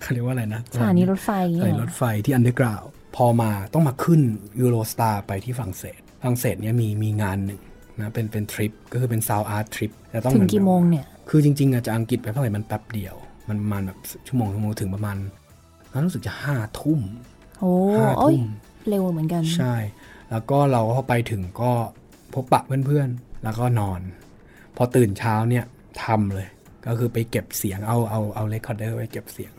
เขาเรียกว่าอะไรนะสถานีรถไฟสถานีรถไฟที่อันเดอร์กราวด์พอมาต้องมาขึ้นยูโรสตาร์ไปที่ฝรั่งเศสฝรั่งเศสเนี่ยมีมีงานหนึ่งนะเป็นเป็นทริปก็คือเป็นซาวอาร์ตทริปจะต้องถึงกี่โมงเนี่ยคือจริงๆอาจจะอังกฤษไปเท่าไหร่มันแป๊บเดียวมันประมาณแบบชั่วโมงชั่วโมงถึงประมาณรู้สึกจะห้าทุ่มโอ้ยเร็วเหมือนกันใช่แล้วก็เราเข้าไปถึงก็พบปะเพื่อนๆแล้วก็นอนพอตื่นเช้าเนี่ยทำเลยก็คือไปเก็บเสียงเอาเอาเอาเรคคอร์ดเดอร์ไปเก็บเสียง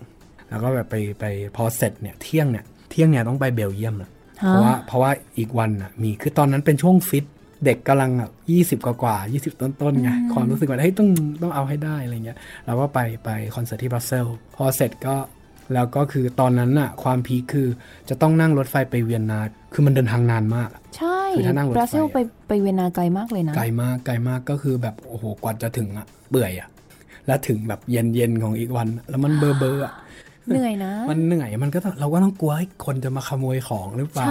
แล้วก็แบบไปไปพอเสร็จเนี่ยเที่ยงเนี่ยเที่ยงเนี่ยต้องไปเบลเยียมละเพราะว่าเพราะว่าอีกวันน่ะมีคือตอนนั้นเป็นช่วงฟิตเด็กกำลังอ่ะยี่สิบกว่าๆยี่สิบต้นๆไงความรู้สึกว่าเฮ้ยต้องต้องเอาให้ได้อะไรเงี้ยเราก็ไปไปคอนเสิร์ตที่บรัสเซลส์พอเสร็จก็แล้วก็คือตอนนั้นน่ะความพีคคือจะต้องนั่งรถไฟไปเวียนนาคือมันเดินทางนานมากใช่คือถ้านั่งรถไฟบรัสเซลส์ไปไปเวียนนาไกลมากเลยนะไกลมากไกลมากก็คือแบบโอ้โหกว่าจะถึงอ่ะเบื่ออ่ะแล้วถึงแบบเย็นๆของอีกวันแล้วมันเบอร์เบอร์อ่ะเหนื่อยนะมันเหนื่อยมันก็เราก็ต้องกลัวให้คนจะมาขโมยของหรือเปล่า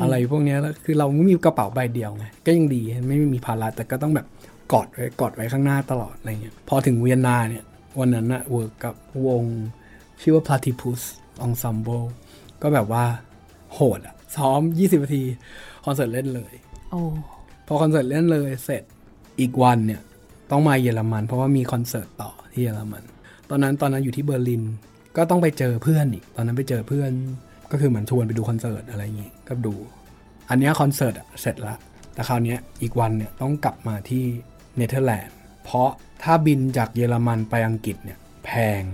อะไรพวกนี้แล้วคือเราไม่มีกระเป๋าใบเดียวไงก็ยังดีไม่มีภาระแต่ก็ต้องแบบกอดไว้กอดไว้ข้างหน้าตลอดอะไรเงี้ยพอถึงเวียนนาเนี่ยวันนั้นน่ะเวิร์กกับวงชื่อว่า Platypus Ensemble ก็แบบว่าโหดอ่ะซ้อมยี่สิบนาทีคอนเสิร์ตเล่นเลยโอ้พอคอนเสิร์ตเล่นเลยเสร็จอีกวันเนี่ยต้องมาเยอรมันเพราะว่ามีคอนเสิร์ตต่อที่เยอรมันตอนนั้นตอนนั้นอยู่ที่เบอร์ลินก็ต้องไปเจอเพื่อนอีกตอนนั้นไปเจอเพื่อนก็คือเหมือนชวนไปดูคอนเสิร์ตอะไรอย่างงี้ก็ดูอันเนี้ยคอนเสิร์ตอ่ะเสร็จละแต่คราวเนี้ยอีกวันเนี่ยต้องกลับมาที่เนเธอร์แลนด์เพราะถ้าบินจากเยอรมันไปอังกฤษเนี่ยแพง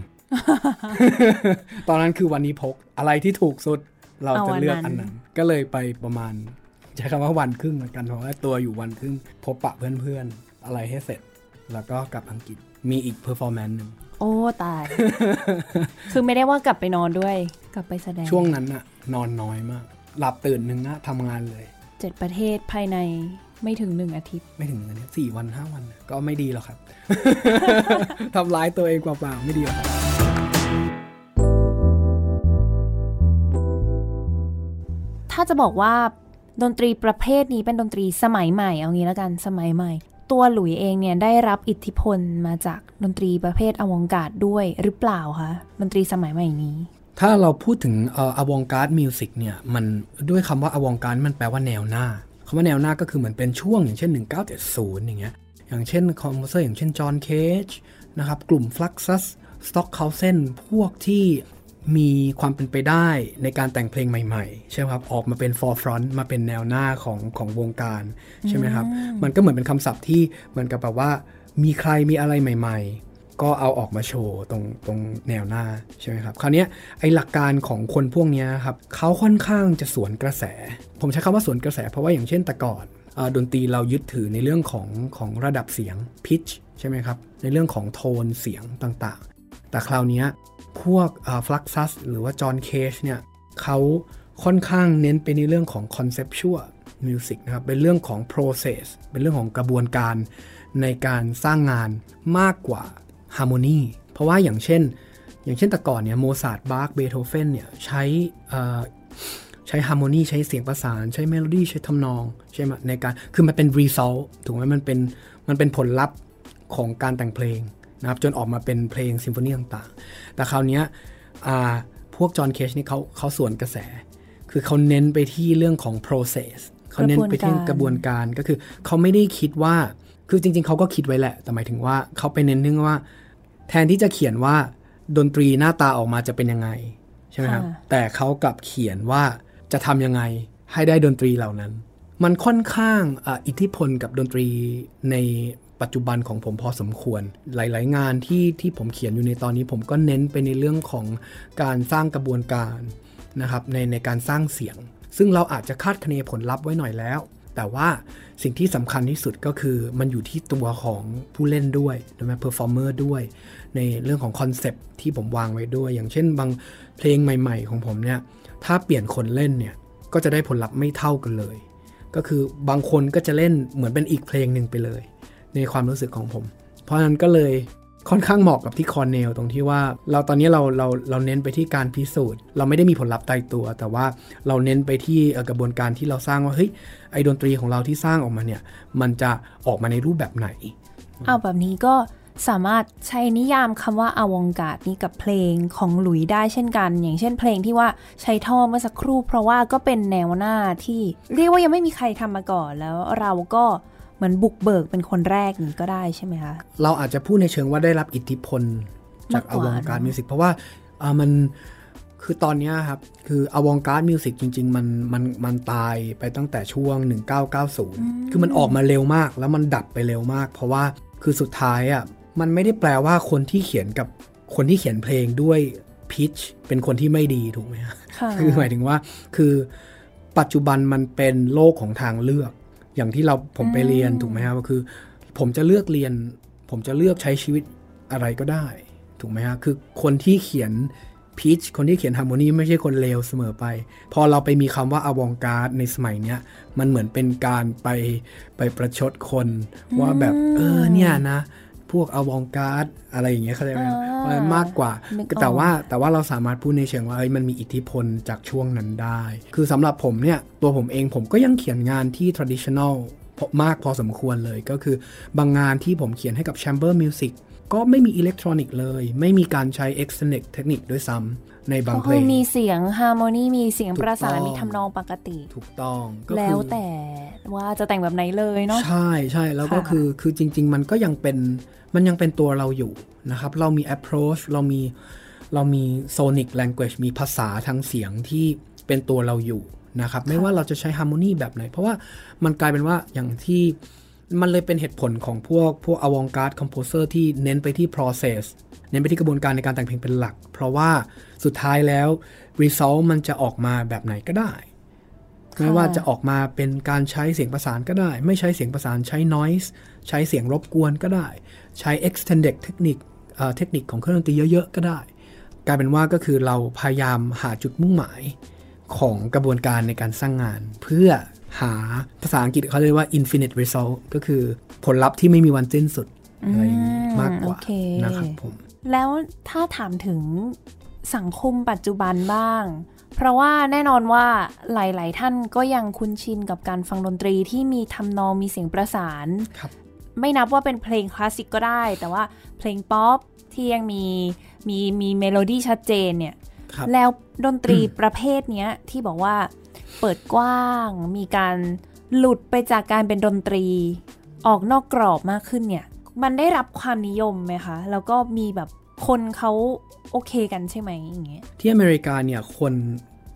ตอนนั้นคือวันนี้พกอะไรที่ถูกสุดเราจะเลือกอันนั้นก็เลยไปประมาณใช้คำว่าวันครึ่งเหมือนกันเพราะว่าตัวอยู่วันครึ่งพบปะเพื่อนๆอะไรให้เสร็จแล้วก็กลับอังกฤษมีอีกเพอร์ฟอร์แมนซ์นึงโอ้ตาย คือไม่ได้ว่ากลับไปนอนด้วยกลับไปแสดงช่วงนั้นอะนอนน้อยมากหลับตื่นนึงนะทำงานเลยเจ็ดประเทศภายในไม่ถึงหนึ่งอาทิตย์ไม่ถึงหนึ่งอาทิตย์สี่วันห้าวันก็ไม่ดีหรอกครับ ทำร้ายตัวเองเปล่าๆไม่ดีหรอกครับถ้าจะบอกว่าดนตรีประเภทนี้เป็นดนตรีสมัยใหม่เอางี้แล้วกันสมัยใหม่ตัวหลุยเองเนี่ยได้รับอิทธิพลมาจากดนตรีประเภทอวองการ์ดด้วยหรือเปล่าคะดนตรีสมัยใหม่นี้ถ้าเราพูดถึงเอ่ออวองการ์ดมิวสิกเนี่ยมันด้วยคำว่าอวองการ์ดมันแปลว่าแนวหน้าคำว่าแนวหน้าก็คือเหมือนเป็นช่วงอย่างเช่นหนึ่งเก้าเจ็ดศูนย์อย่างเงี้ยอย่างเช่นคอมโพเซอร์อย่างเช่นจอห์นเคจนะครับกลุ่มฟลักซัสสต็อกเคาเซนพวกที่มีความเป็นไปได้ในการแต่งเพลงใหม่ๆใช่ไหมครับออกมาเป็นฟอร์ฟรอนต์มาเป็นแนวหน้าของของวงการใช่ไหมครับมันก็เหมือนเป็นคำศัพท์ที่เหมือนกับแบบว่ามีใครมีอะไรใหม่ๆก็เอาออกมาโชว์ตรงตรงแนวหน้าใช่ไหมครับคราวนี้ไอหลักการของคนพวกนี้ครับเขาค่อนข้างจะสวนกระแสผมใช้คำว่าสวนกระแสเพราะว่าอย่างเช่นแต่ก่อนดนตรีเรายึดถือในเรื่องของของระดับเสียง pitch ใช่ไหมครับในเรื่องของโทนเสียงต่างๆแต่คราวนี้พวกฟลักซัสหรือว่าจอห์นเคจเนี่ยเขาค่อนข้างเน้นไปในเรื่องของ conceptual music นะครับเป็นเรื่องของ process เป็นเรื่องของกระบวนการในการสร้างงานมากกว่า harmony เพราะว่าอย่างเช่นอย่างเช่นแต่ก่อนเนี่ยโมซาร์ทบาร์คเบโธเฟนเนี่ยใช้ใช้ harmony ใช้เสียงประสานใช้ melody ใช้ทำนองใช่ไหมในการคือมันเป็น result ถูกไหมมันเป็นมันเป็นผลลัพธ์ของการแต่งเพลงนะครับจนออกมาเป็นเพลงซิมโฟนีต่างๆแต่คราวนี้พวกจอห์นเคจนี่เขาเขาส่วนกระแสคือเขาเน้นไปที่เรื่องของ process เขาเน้นไปที่กระบวนการก็คือเขาไม่ได้คิดว่าคือจริงๆเขาก็คิดไว้แหละแต่หมายถึงว่าเขาไปเน้นเรื่องว่าแทนที่จะเขียนว่าดนตรีหน้าตาออกมาจะเป็นยังไงใช่ไหมครับแต่เขากลับเขียนว่า จะทำยังไงให้ได้ดนตรีเหล่านั้นมันค่อนข้าง อ, อิทธิพลกับดนตรีในปัจจุบันของผมพอสมควรหลายๆงานที่ที่ผมเขียนอยู่ในตอนนี้ผมก็เน้นไปในเรื่องของการสร้างกระบวนการนะครับในในการสร้างเสียงซึ่งเราอาจจะคาดคะเนผลลัพธ์ไว้หน่อยแล้วแต่ว่าสิ่งที่สำคัญที่สุดก็คือมันอยู่ที่ตัวของผู้เล่นด้วยใช่ไหมเพอร์ฟอร์เมอร์ด้วยในเรื่องของคอนเซปต์ที่ผมวางไว้ด้วยอย่างเช่นบางเพลงใหม่ๆของผมเนี่ยถ้าเปลี่ยนคนเล่นเนี่ยก็จะได้ผลลัพธ์ไม่เท่ากันเลยก็คือบางคนก็จะเล่นเหมือนเป็นอีกเพลงหนึ่งไปเลยในความรู้สึกของผมเพราะฉะนั้นก็เลยค่อนข้างเหมาะกับที่คอนเนลตรงที่ว่าเราตอนนี้เราเราเราเน้นไปที่การพิสูจน์เราไม่ได้มีผลลัพธ์ตายตัวแต่ว่าเราเน้นไปที่กระบวนการที่เราสร้างว่าเฮ้ยไอ้ดนตรีของเราที่สร้างออกมาเนี่ยมันจะออกมาในรูปแบบไหนเอาแบบนี้ก็สามารถใช้นิยามคำว่าอวองการ์ดนี้กับเพลงของหลุยส์ได้เช่นกันอย่างเช่นเพลงที่ว่าใช้ท่อเมื่อสักครู่เพราะว่าก็เป็นแนวหน้าที่เรียกว่ายังไม่มีใครทำมาก่อนแล้วเราก็เหมือนบุกเบิกเป็นคนแรกนี่ก็ได้ใช่ไหมคะเราอาจจะพูดในเชิงว่าได้รับอิทธิพลจากอวองการ์ดมิวสิกเพราะว่าอ่ามันคือตอนนี้ครับคืออวองการ์ดมิวสิกจริงๆมันมันมันตายไปตั้งแต่ช่วงหนึ่งพันเก้าร้อยเก้าสิบคือมันออกมาเร็วมากแล้วมันดับไปเร็วมากเพราะว่าคือสุดท้ายอ่ะมันไม่ได้แปลว่าคนที่เขียนกับคนที่เขียนเพลงด้วยพิชเป็นคนที่ไม่ดีถูกไหมคะคือหมายถึงว่าคือปัจจุบันมันเป็นโลกของทางเลือกอย่างที่เราผมไปเรียนถูกไหมครับคือผมจะเลือกเรียนผมจะเลือกใช้ชีวิตอะไรก็ได้ถูกไหมครับคือคนที่เขียนพิชคนที่เขียนฮาร์โมนีไม่ใช่คนเลวเสมอไปพอเราไปมีคำว่าอวองการ์ดในสมัยเนี้ยมันเหมือนเป็นการไปไปประชดคนว่าแบบเออเนี่ยนะพวกอวองการ์ดอะไรอย่างเงี้ยเข้าใจไหมมากกว่าแต่ว่าแต่ว่าเราสามารถพูดในเชิงว่าเฮ้ยมันมีอิทธิพลจากช่วงนั้นได้คือสำหรับผมเนี่ยตัวผมเองผมก็ยังเขียนงานที่ traditional มากพอสมควรเลยก็คือบางงานที่ผมเขียนให้กับ chamber music ก็ไม่มีอิเล็กทรอนิกส์เลยไม่มีการใช้ external technique ด้วยซ้ำในบางเพลงมีเสียง harmony มีเสียงประสานมีทำนองปกติถูกต้องแล้วแต่ว่าจะแต่งแบบไหนเลยเนาะใช่ใช่แล้วก็คือคือจริงๆมันก็ยังเป็นมันยังเป็นตัวเราอยู่นะครับเรามี approach เรามีเรามี sonic language มีภาษาทางเสียงที่เป็นตัวเราอยู่นะครับไม่ว่าเราจะใช้ harmony แบบไหนเพราะว่ามันกลายเป็นว่าอย่างที่มันเลยเป็นเหตุผลของพวกพวก avant-garde composer ที่เน้นไปที่ process เน้นไปที่กระบวนการในการแต่งเพลงเป็นหลักเพราะว่าสุดท้ายแล้ว result มันจะออกมาแบบไหนก็ได้ไม่ว่าจะออกมาเป็นการใช้เสียงประสานก็ได้ไม่ใช้เสียงประสานใช้ noise ใช้เสียงรบกวนก็ได้ใช้ extended technique เอ่อเทคนิคของเครื่องดนตรีเยอะๆก็ได้กลายเป็นว่าก็คือเราพยายามหาจุดมุ่งหมายของกระบวนการในการสร้างงานเพื่อหาภาษาอังกฤษเขาเรียกว่า infinite result ก็คือผลลัพธ์ที่ไม่มีวันสิ้นสุดอะไรมากกว่า okay. นะครับผมแล้วถ้าถามถึงสังคมปัจจุบันบ้างเพราะว่าแน่นอนว่าหลายๆท่านก็ยังคุ้นชินกับการฟังดนตรีที่มีทำนองมีเสียงประสานไม่นับว่าเป็นเพลงคลาสสิกก็ได้แต่ว่าเพลงป๊อปที่ยังมีมีมีเมโลดี้ชัดเจนเนี่ยแล้วดนตรีประเภทเนี้ยที่บอกว่าเปิดกว้างมีการหลุดไปจากการเป็นดนตรีออกนอกกรอบมากขึ้นเนี่ยมันได้รับความนิยมไหมคะแล้วก็มีแบบคนเขาโอเคกันใช่ไหมอย่างเงี้ยที่อเมริกาเนี่ยคน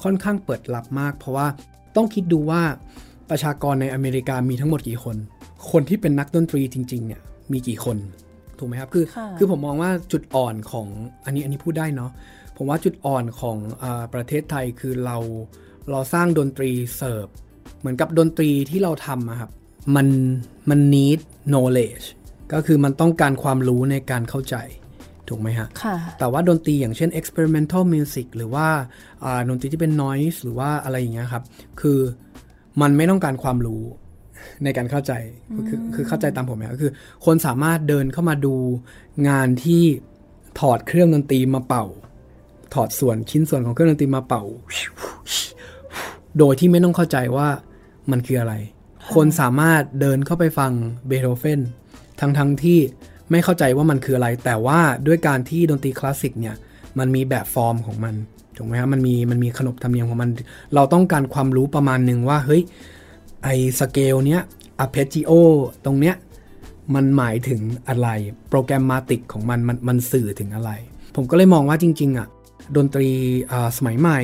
ค่อนข้างเปิดรับมากเพราะว่าต้องคิดดูว่าประชากรในอเมริกามีทั้งหมดกี่คนคนที่เป็นนักดนตรีจริงๆเนี่ยมีกี่คนถูกไหมครับคือคือผมมองว่าจุดอ่อนของอันนี้อันนี้พูดได้เนาะผมว่าจุดอ่อนของอ่าประเทศไทยคือเราเราสร้างดนตรีเสิร์ฟเหมือนกับดนตรีที่เราทำครับมันมัน need knowledge ก็คือมันต้องการความรู้ในการเข้าใจถูกไหมฮะแต่ว่าดนตรีอย่างเช่น experimental music หรือว่าดนตรีที่เป็น noise หรือว่าอะไรอย่างเงี้ยครับคือมันไม่ต้องการความรู้ในการเข้าใจคือคือเข้าใจตามผมนะก็คือคนสามารถเดินเข้ามาดูงานที่ถอดเครื่องดนตรีมาเป่าถอดส่วนชิ้นส่วนของเครื่องดนตรีมาเป่าโดยที่ไม่ต้องเข้าใจว่ามันคืออะไรคนสามารถเดินเข้าไปฟังเบโธเฟนทั้งทั้งที่ไม่เข้าใจว่ามันคืออะไรแต่ว่าด้วยการที่ดนตรีคลาสสิกเนี่ยมันมีแบบฟอร์มของมันถูกไหมครับมันมีมันมีขนบธรรมเนียมของมันเราต้องการความรู้ประมาณนึงว่าเฮ้ยไอสเกลเนี้ยอะเพจจิโอตรงเนี้ยมันหมายถึงอะไรโปรแกรมมาติกของมันมันมันสื่อถึงอะไรผมก็เลยมองว่าจริงๆอ่ะดนตรีสมัยใหม่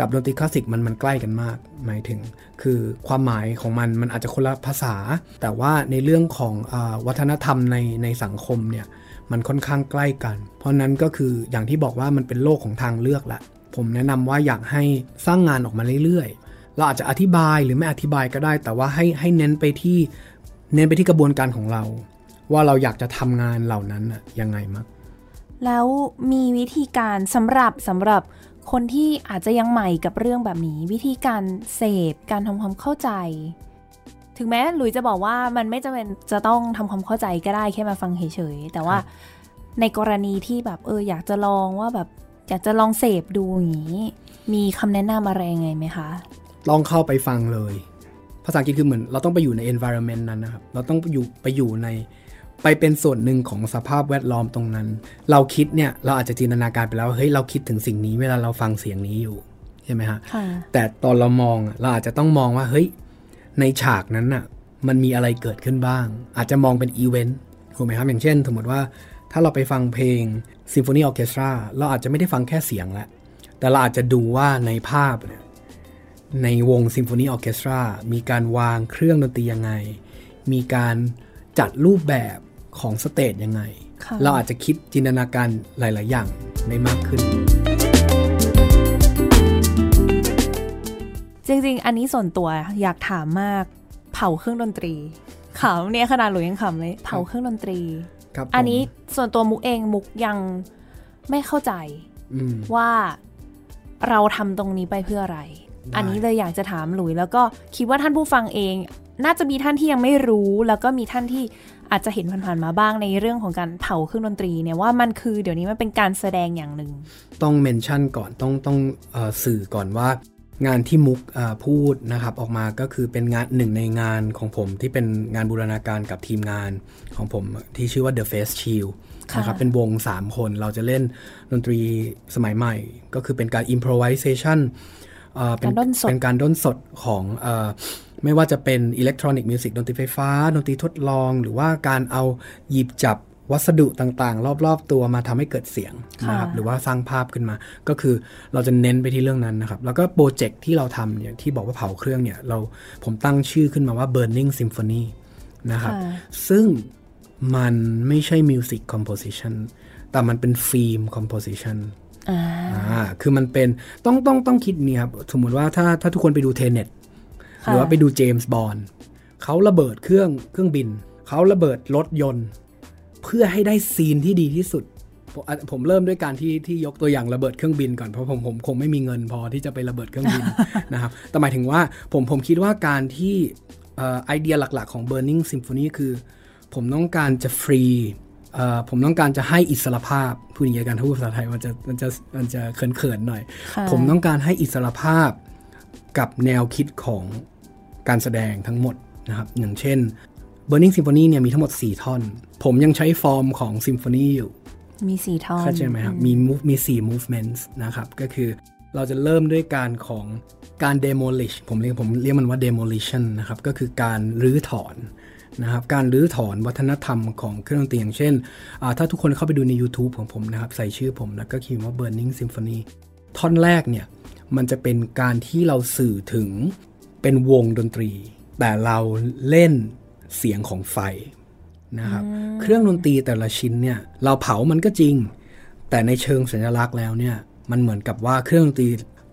กับดนตรีคลาสสิกมันมันใกล้กันมากหมายถึงคือความหมายของมันมันอาจจะคนละภาษาแต่ว่าในเรื่องของเอ่อวัฒนธรรมในในสังคมเนี่ยมันค่อนข้างใกล้กันเพราะนั้นก็คืออย่างที่บอกว่ามันเป็นโลกของทางเลือกละผมแนะนำว่าอยากให้สร้างงานออกมาเรื่อยๆเราอาจจะอธิบายหรือไม่อธิบายก็ได้แต่ว่าให้ให้เน้นไปที่เน้นไปที่กระบวนการของเราว่าเราอยากจะทำงานเหล่านั้นน่ะยังไงมั้งแล้วมีวิธีการสำหรับสำหรับคนที่อาจจะยังใหม่กับเรื่องแบบนี้วิธีการเสพการทำความเข้าใจถึงแม้หลุยจะบอกว่ามันไม่จำเป็นจะต้องทำความเข้าใจก็ได้แค่มาฟังเฉยๆแต่ว่าในกรณีที่แบบเอออยากจะลองว่าแบบอยากจะลองเสพดูอย่างนี้มีคำแนะนำอะไรไงไหมคะลองเข้าไปฟังเลยภาษาอังกฤษคือเหมือนเราต้องไปอยู่ใน environment นั้นนะครับเราต้องอยู่ไปอยู่ในไปเป็นส่วนหนึ่งของสภาพแวดล้อมตรงนั้นเราคิดเนี่ยเราอาจจะจินตนาการไปแล้วเฮ้ยเราคิดถึงสิ่งนี้เวลาเราฟังเสียงนี้อยู่ใช่ไหมฮะแต่ตอนเรามองเราอาจจะต้องมองว่าเฮ้ยในฉากนั้นน่ะมันมีอะไรเกิดขึ้นบ้างอาจจะมองเป็นอีเวนต์ถูกไหมครับอย่างเช่นสมมติว่าถ้าเราไปฟังเพลง Symphony Orchestra เราอาจจะไม่ได้ฟังแค่เสียงแล้วแต่เราอาจจะดูว่าในภาพในวง Symphony Orchestra มีการวางเครื่องดนตรียังไงมีการจัดรูปแบบของสเตจยังไงเราอาจจะคิดจินตนาการหลายๆอย่างได้มากขึ้นจริงๆอันนี้ส่วนตัวอยากถามมากเผาเครื่องดนตรีขำเนี่ยขนาดหลุยยังขำเลยเผาเครื่องดนตรีอันนี้ส่วนตัวมุกเองมุกยังไม่เข้าใจว่าเราทำตรงนี้ไปเพื่ออะไรอันนี้เลยอยากจะถามหลุยแล้วก็คิดว่าท่านผู้ฟังเองน่าจะมีท่านที่ยังไม่รู้แล้วก็มีท่านที่อาจจะเห็นผ่านๆมาบ้างในเรื่องของการเผาเครื่องดนตรีเนี่ยว่ามันคือเดี๋ยวนี้มันเป็นการแสดงอย่างหนึ่งต้องเมนชั่นก่อนต้องต้องเอ่อสื่อก่อนว่างานที่มุกเอ่อพูดนะครับออกมาก็คือเป็นงานหนึ่งในงานของผมที่เป็นงานบูรณาการกับทีมงานของผมที่ชื่อว่า The Face Shield นะครับเป็นวงสามคนเราจะเล่นดนตรีสมัยใหม่ก็คือเป็นการ improvisation เอ่อเป็นเป็นการด้นสดของเอ่อไม่ว่าจะเป็นอิเล็กทรอนิกส์มิวสิกดนตรีไฟฟ้าดนตรีทดลองหรือว่าการเอาหยิบจับวัสดุต่างๆรอบๆตัวมาทำให้เกิดเสียงนะครับหรือว่าสร้างภาพขึ้นมาก็คือเราจะเน้นไปที่เรื่องนั้นนะครับแล้วก็โปรเจกต์ที่เราทำเนี่ยที่บอกว่าเผาเครื่องเนี่ยเราผมตั้งชื่อขึ้นมาว่า Burning Symphony นะครับซึ่งมันไม่ใช่ Music Composition แต่มันเป็น Film Compositionอ่าคือมันเป็นต้องต้องต้องคิดนี่ครับสมมติว่าถ้าถ้าทุกคนไปดู Tenetหรือว่าไปดูเจมส์บอนด์เขาระเบิดเครื่องเครื่องบินเขาระเบิดรถยนต์เพื่อให้ได้ซีนที่ดีที่สุดผมผมเริ่มด้วยการที่ที่ยกตัวอย่างระเบิดเครื่องบินก่อนเพราะผมผมคงไม่มีเงินพอที่จะไประเบิดเครื่องบิน นะครับแต่หมายถึงว่าผมผมคิดว่าการที่ไอเดียหลักๆของ Burning Symphony คือผมต้องการจะฟรีผมต้องการจะให้อิสรภาพพูดอย่างการทูตภาษาไทยมันจะมันจะมันจะเขินๆหน่อยผมต้องการให้อิสรภาพกับแนวคิดของการแสดงทั้งหมดนะครับอย่างเช่น Burning Symphony เนี่ยมีทั้งหมดสี่ท่อนผมยังใช้ฟอร์มของ Symphony อยู่มีสี่ท่อนเข้าใจไหมครับมีมีสี่ movements นะครับก็คือเราจะเริ่มด้วยการของการ demolish ผมเรียกผมเรียกมันว่า demolition นะครับก็คือการรื้อถอนนะครับการรื้อถอนวัฒนธรรมของเครื่องดนตรีอย่างเช่นถ้าทุกคนเข้าไปดูใน YouTube ของผมนะครับใส่ชื่อผมแล้วก็คิดว่า Burning Symphony ท่อนแรกเนี่ยมันจะเป็นการที่เราสื่อถึงเป็นวงดนตรีแต่เราเล่นเสียงของไฟนะครับเครื่องดนตรีแต่ละชิ้นเนี่ยเราเผามันก็จริงแต่ในเชิงสัญลักษณ์แล้วเนี่ยมันเหมือนกับว่าเครื่องดนตรี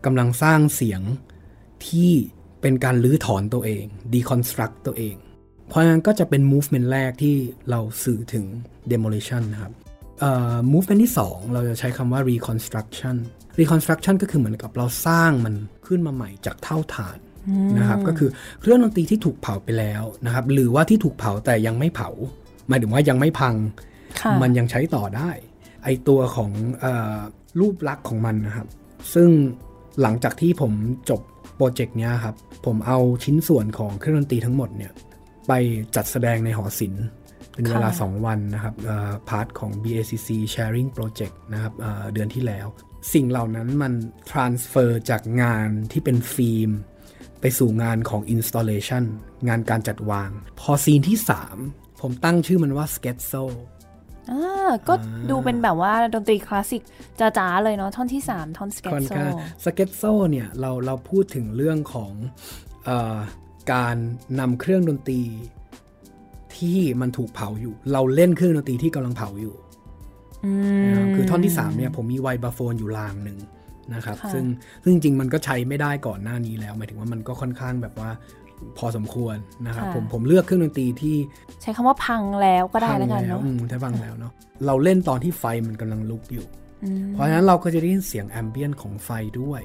กำลังสร้างเสียงที่เป็นการรื้อถอนตัวเอง deconstruct ตัวเองเพราะงั้นก็จะเป็น movement แรกที่เราสื่อถึง demolition นะครับเอ่อ movement ที่สองเราจะใช้คำว่า reconstruction reconstruction ก็คือเหมือนกับเราสร้างมันขึ้นมาใหม่จากเท่าฐานนะครับก็คือเครื่องดนตรีที่ถูกเผาไปแล้วนะครับหรือว่าที่ถูกเผาแต่ยังไม่เผาหมายถึงว่ายังไม่พังมันยังใช้ต่อได้ไอตัวของเอ่อรูปลักษณ์ของมันนะครับซึ่งหลังจากที่ผมจบโปรเจกต์เนี้ยครับผมเอาชิ้นส่วนของเครื่องดนตรีทั้งหมดเนี่ยไปจัดแสดงในหอศิลป์เป็นเวลาสองวันนะครับพาร์ทของ บี เอ ซี ซี Sharing Project นะครับเดือนที่แล้วสิ่งเหล่านั้นมัน transfer จากงานที่เป็นฟิล์มไปสู่งานของ installation งานการจัดวางพอซีนที่สามผมตั้งชื่อมันว่า Scherzo อ่าก็ดูเป็นแบบว่าดนตรีคลาสสิกจ๋าๆเลยเนาะท่อนที่สามท่อนสเก็ตโซสเก็ตโซเนี่ยเราเราพูดถึงเรื่องของเอ่อการนำเครื่องดนตรีที่มันถูกเผาอยู่เราเล่นเครื่องดนตรีที่กำลังเผาอยู่คือท่อนที่สามเนี่ยผมมีไวบราโฟนอยู่ลางนึงนะครับซึ่งซึ่งจริงมันก็ใช้ไม่ได้ก่อนหน้านี้แล้วหมายถึงว่ามันก็ค่อนข้างแบบว่าพอสมควรนะครับผมผมเลือกเครื่องดนตรีที่ใช้คำว่าพังแล้วก็ได้แล้วกันเนาะใช้พังแล้วเนาะเราเล่นตอนที่ไฟมันกำลังลุกอยู่เพราะฉะนั้นเราก็จะได้ยินเสียงแอมเบียนของไฟด้วย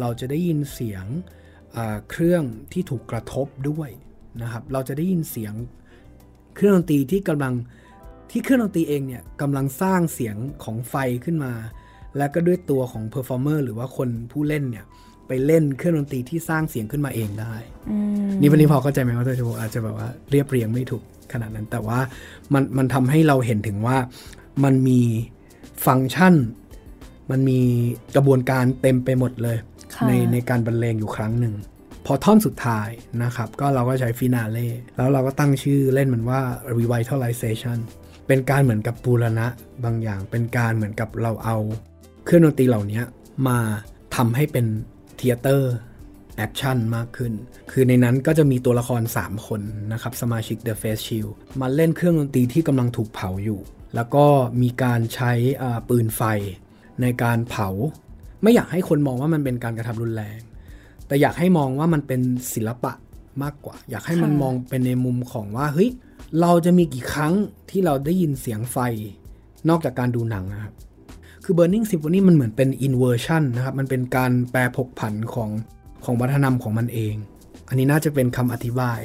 เราจะได้ยินเสียงเครื่องที่ถูกกระทบด้วยนะครับเราจะได้ยินเสียงเครื่องดนตรีที่กำลังที่เครื่องดนตรีเองเนี่ยกำลังสร้างเสียงของไฟขึ้นมาและก็ด้วยตัวของเพอร์ฟอร์เมอร์หรือว่าคนผู้เล่นเนี่ยไปเล่นเครื่องดนตรีที่สร้างเสียงขึ้นมาเองได้นี่วันนี้พอเข้าใจไหมว่าตัวโชว์อาจจะแบบว่าเรียบเรียงไม่ถูกขนาดนั้นแต่ว่ามันมันทำให้เราเห็นถึงว่ามันมีฟังก์ชันมันมีกระบวนการเต็มไปหมดเลยในในการบรรเลงอยู่ครั้งหนึ่งพอท่อนสุดท้ายนะครับก็เราก็ใช้ฟินาเล่แล้วเราก็ตั้งชื่อเล่นมันว่า revitalization เป็นการเหมือนกับบูรณะบางอย่างเป็นการเหมือนกับเราเอาเครื่องดนตรีเหล่านี้มาทำให้เป็นเธียเตอร์แอคชั่นมากขึ้นคือในนั้นก็จะมีตัวละครสามคนนะครับสมาชิก The Face Shield มาเล่นเครื่องดนตรีที่กำลังถูกเผาอยู่แล้วก็มีการใช้ปืนไฟในการเผาไม่อยากให้คนมองว่ามันเป็นการกระทำรุนแรงแต่อยากให้มองว่ามันเป็นศิลปะมากกว่าอยากให้มันมองเป็นในมุมของว่าเฮ้ยเราจะมีกี่ครั้งที่เราได้ยินเสียงไฟนอกจากการดูหนังนะครับคือ Burning Symphony มันเหมือนเป็น inversion นะครับมันเป็นการแปรผกผันของของวัฒนธรรมของมันเองอันนี้น่าจะเป็นคำอธิบาย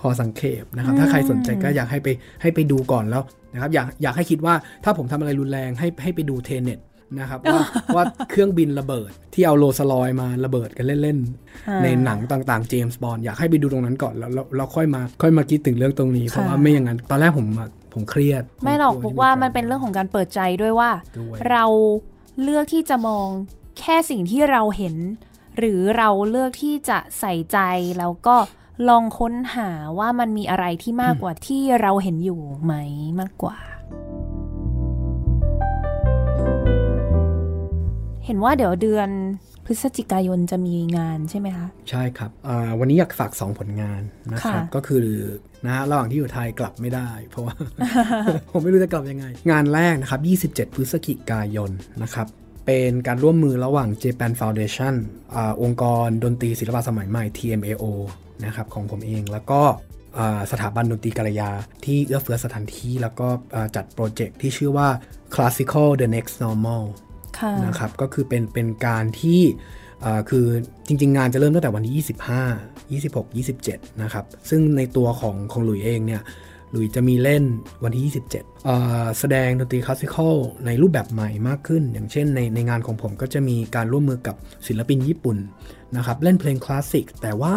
พอสังเขปนะครับถ้าใครสนใจก็อยากให้ไปให้ไปดูก่อนแล้วนะครับอยากอยากให้คิดว่าถ้าผมทำอะไรรุนแรงให้ให้ไปดูเทเน็ตนะครับ ว่า ว่าเครื่องบินระเบิดที่เอาโรลส์รอยซ์มาระเบิดกันเล่นๆในหนังต่างๆเจมส์บอนด์อยากให้ไปดูตรงนั้นก่อนแล้วเราค่อยมาค่อยมาคิดถึงเรื่องตรงนี้เพราะว่าไม่อย่างนั้นตอนแรกผมผมเครียดไม่หรอกบอกว่ามันเป็นเรื่องของการเปิดใจด้วยว่าเราเลือกที่จะมองแค่สิ่งที่เราเห็นหรือเราเลือกที่จะใส่ใจแล้วก็ลองค้นหาว่ามันมีอะไรที่มากกว่าที่เราเห็นอยู่ไหมมากกว่าเห็นว่าเดี๋ยวเดือนพฤศจิกายนจะมีงานใช่ไหมคะใช่ครับวันนี้อยากฝากสองผลงานนะครับก็คือนะระหว่างที่อยู่ไทยกลับไม่ได้เพราะว่า ผมไม่รู้จะกลับยังไงงานแรกนะครับยี่สิบเจ็ดพฤศจิกายนนะครับเป็นการร่วมมือระหว่าง Japan Foundation อ, องค์กรดนตรีศิลปะสมัยใหม่ ที เอ็ม เอ โอ นะครับของผมเองแล้วก็สถาบันดนตรีกาลยาที่เอื้อเฟื้อสถานที่แล้วก็จัดโปรเจกต์ที่ชื่อว่า Classical the Next Normalนะครับก็คือเป็นเป็นการที่คือจริงๆงานจะเริ่มตั้งแต่วันที่ยี่สิบห้า ยี่สิบหก ยี่สิบเจ็ดนะครับซึ่งในตัวของของหลุยเองเนี่ยหลุยจะมีเล่นวันที่ยี่สิบเจ็ดเอ่อแสดงดนตรีคลาสสิคอลในรูปแบบใหม่มากขึ้นอย่างเช่นในในงานของผมก็จะมีการร่วมมือกับศิลปินญี่ปุ่นนะครับเล่นเพลงคลาสสิกแต่ว่า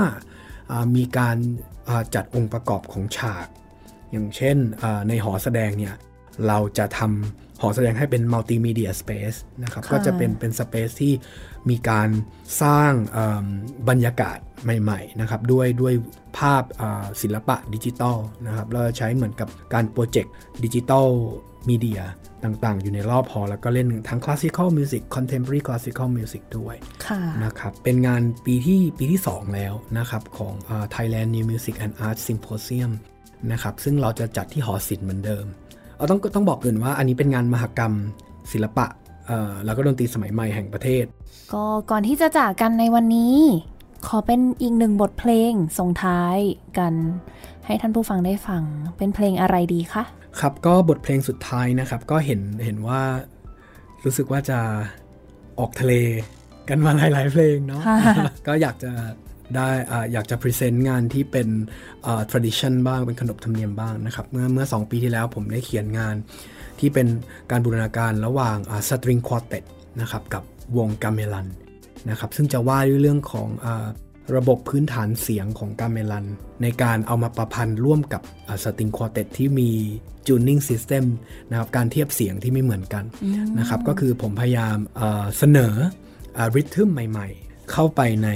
มีการจัดองค์ประกอบของฉากอย่างเช่นในหอแสดงเนี่ยเราจะทำหอแสดงให้เป็นมัลติมีเดียสเปซนะครับก็จะเป็นเป็นสเปซที่มีการสร้างบรรยากาศใหม่ๆนะครับด้วยด้วยภาพศิลปะดิจิตอลนะครับเราใช้เหมือนกับการโปรเจกต์ดิจิตอลมีเดียต่างๆอยู่ในรอบหอแล้วก็เล่นทั้งคลาสสิคอลมิวสิกคอนเทมพอรารีคลาสสิคอลมิวสิกด้วยนะครับเป็นงานปีที่ปีที่สองแล้วนะครับของ Thailand New Music and Art Symposium นะครับซึ่งเราจะจัดที่หอศิลป์เหมือนเดิมเอาต้องต้องบอกก่อนว่าอันนี้เป็นงานมหกรรมศิลปะแล้วก็ดนตรีสมัยใหม่แห่งประเทศก็ก่อนที่จะจากกันในวันนี้ขอเป็นอีกหนึ่งบทเพลงส่งท้ายกันให้ท่านผู้ฟังได้ฟังเป็นเพลงอะไรดีคะครับก็บทเพลงสุดท้ายนะครับก็เห็นเห็นว่ารู้สึกว่าจะออกทะเลกันมาหลายๆเพลงเนาะ ก็อยากจะได้อยากจะพรีเซนต์งานที่เป็นเอ่อ tradition บ้างเป็นขนบธรรมเนียมบ้างนะครับเมื่อเมื่อสองปีที่แล้วผมได้เขียนงานที่เป็นการบูรณาการระหว่างสตริงควอเต็ตนะครับกับวงกาเมลันนะครับซึ่งจะว่าด้วยเรื่องของเอ่อระบบพื้นฐานเสียงของกาเมลันในการเอามาประพันธ์ร่วมกับสตริงควอเต็ตที่มี tuning system นะครับการเทียบเสียงที่ไม่เหมือนกันนะครับก็คือผมพยายามเอ่อเสนอเอ่อ rhythm ใหม่ๆเข้าไปใน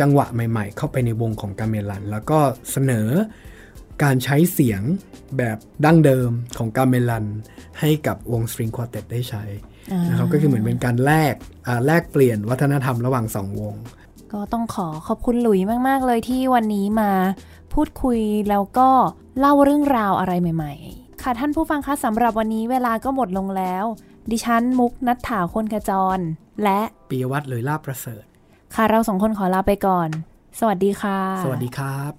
จังหวะใหม่ๆเข้าไปในวงของกาเมลันแล้วก็เสนอ การใช้เสียงแบบดั้งเดิมของกาเมลันให้กับวงสตริงควอเต็ตได้ใช้นะครับก็คือเหมือนเป็นการแลกแลกเปลี่ยนวัฒนธรรมระหว่างสองวงก็ต้องขอขอบคุณหลุยมากๆเลยที่วันนี้มาพูดคุยแล้วก็เล่าเรื่องราวอะไรใหม่ๆค่ะท่านผู้ฟังคะสำหรับวันนี้เวลาก็หมดลงแล้วดิฉันมุกนัทถาคนกระจรและปิยวัฒน์หรือลาภประเสริฐค่ะเราสองคนขอลาไปก่อนสวัสดีค่ะสวัสดีครับ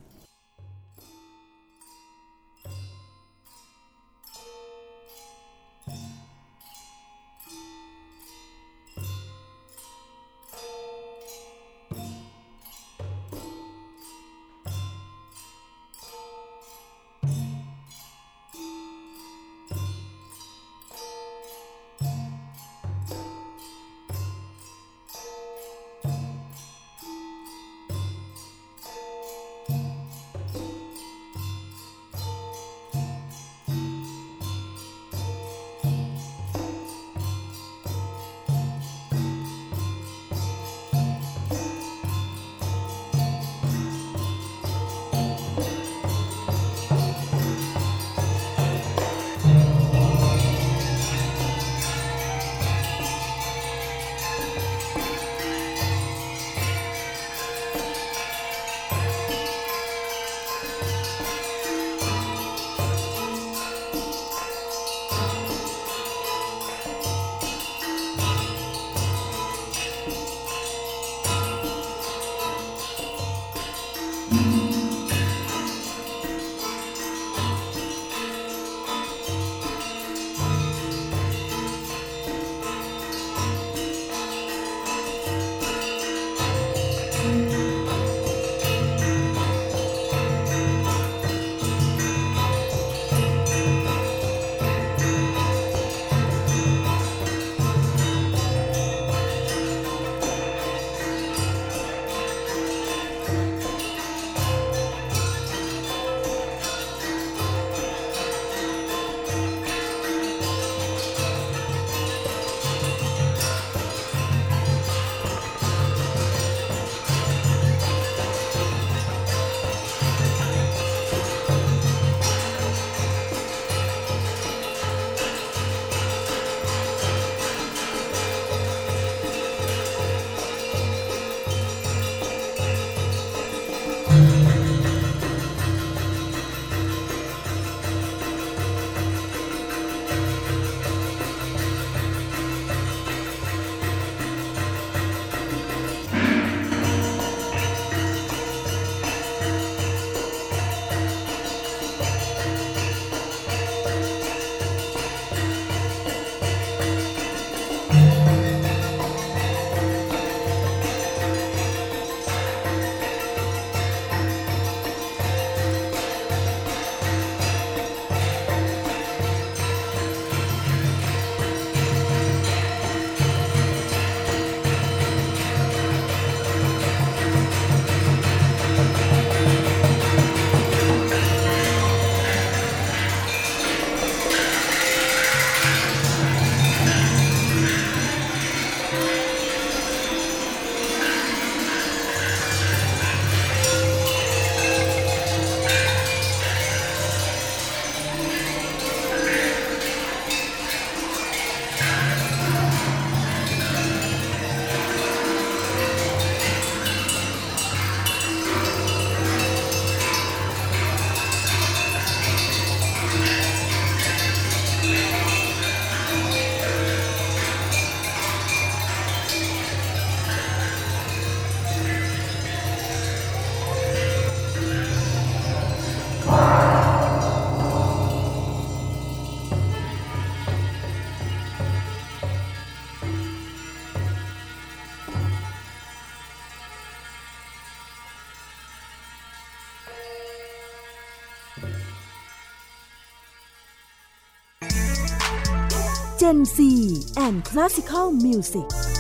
Gen โฟร์ and Classical Music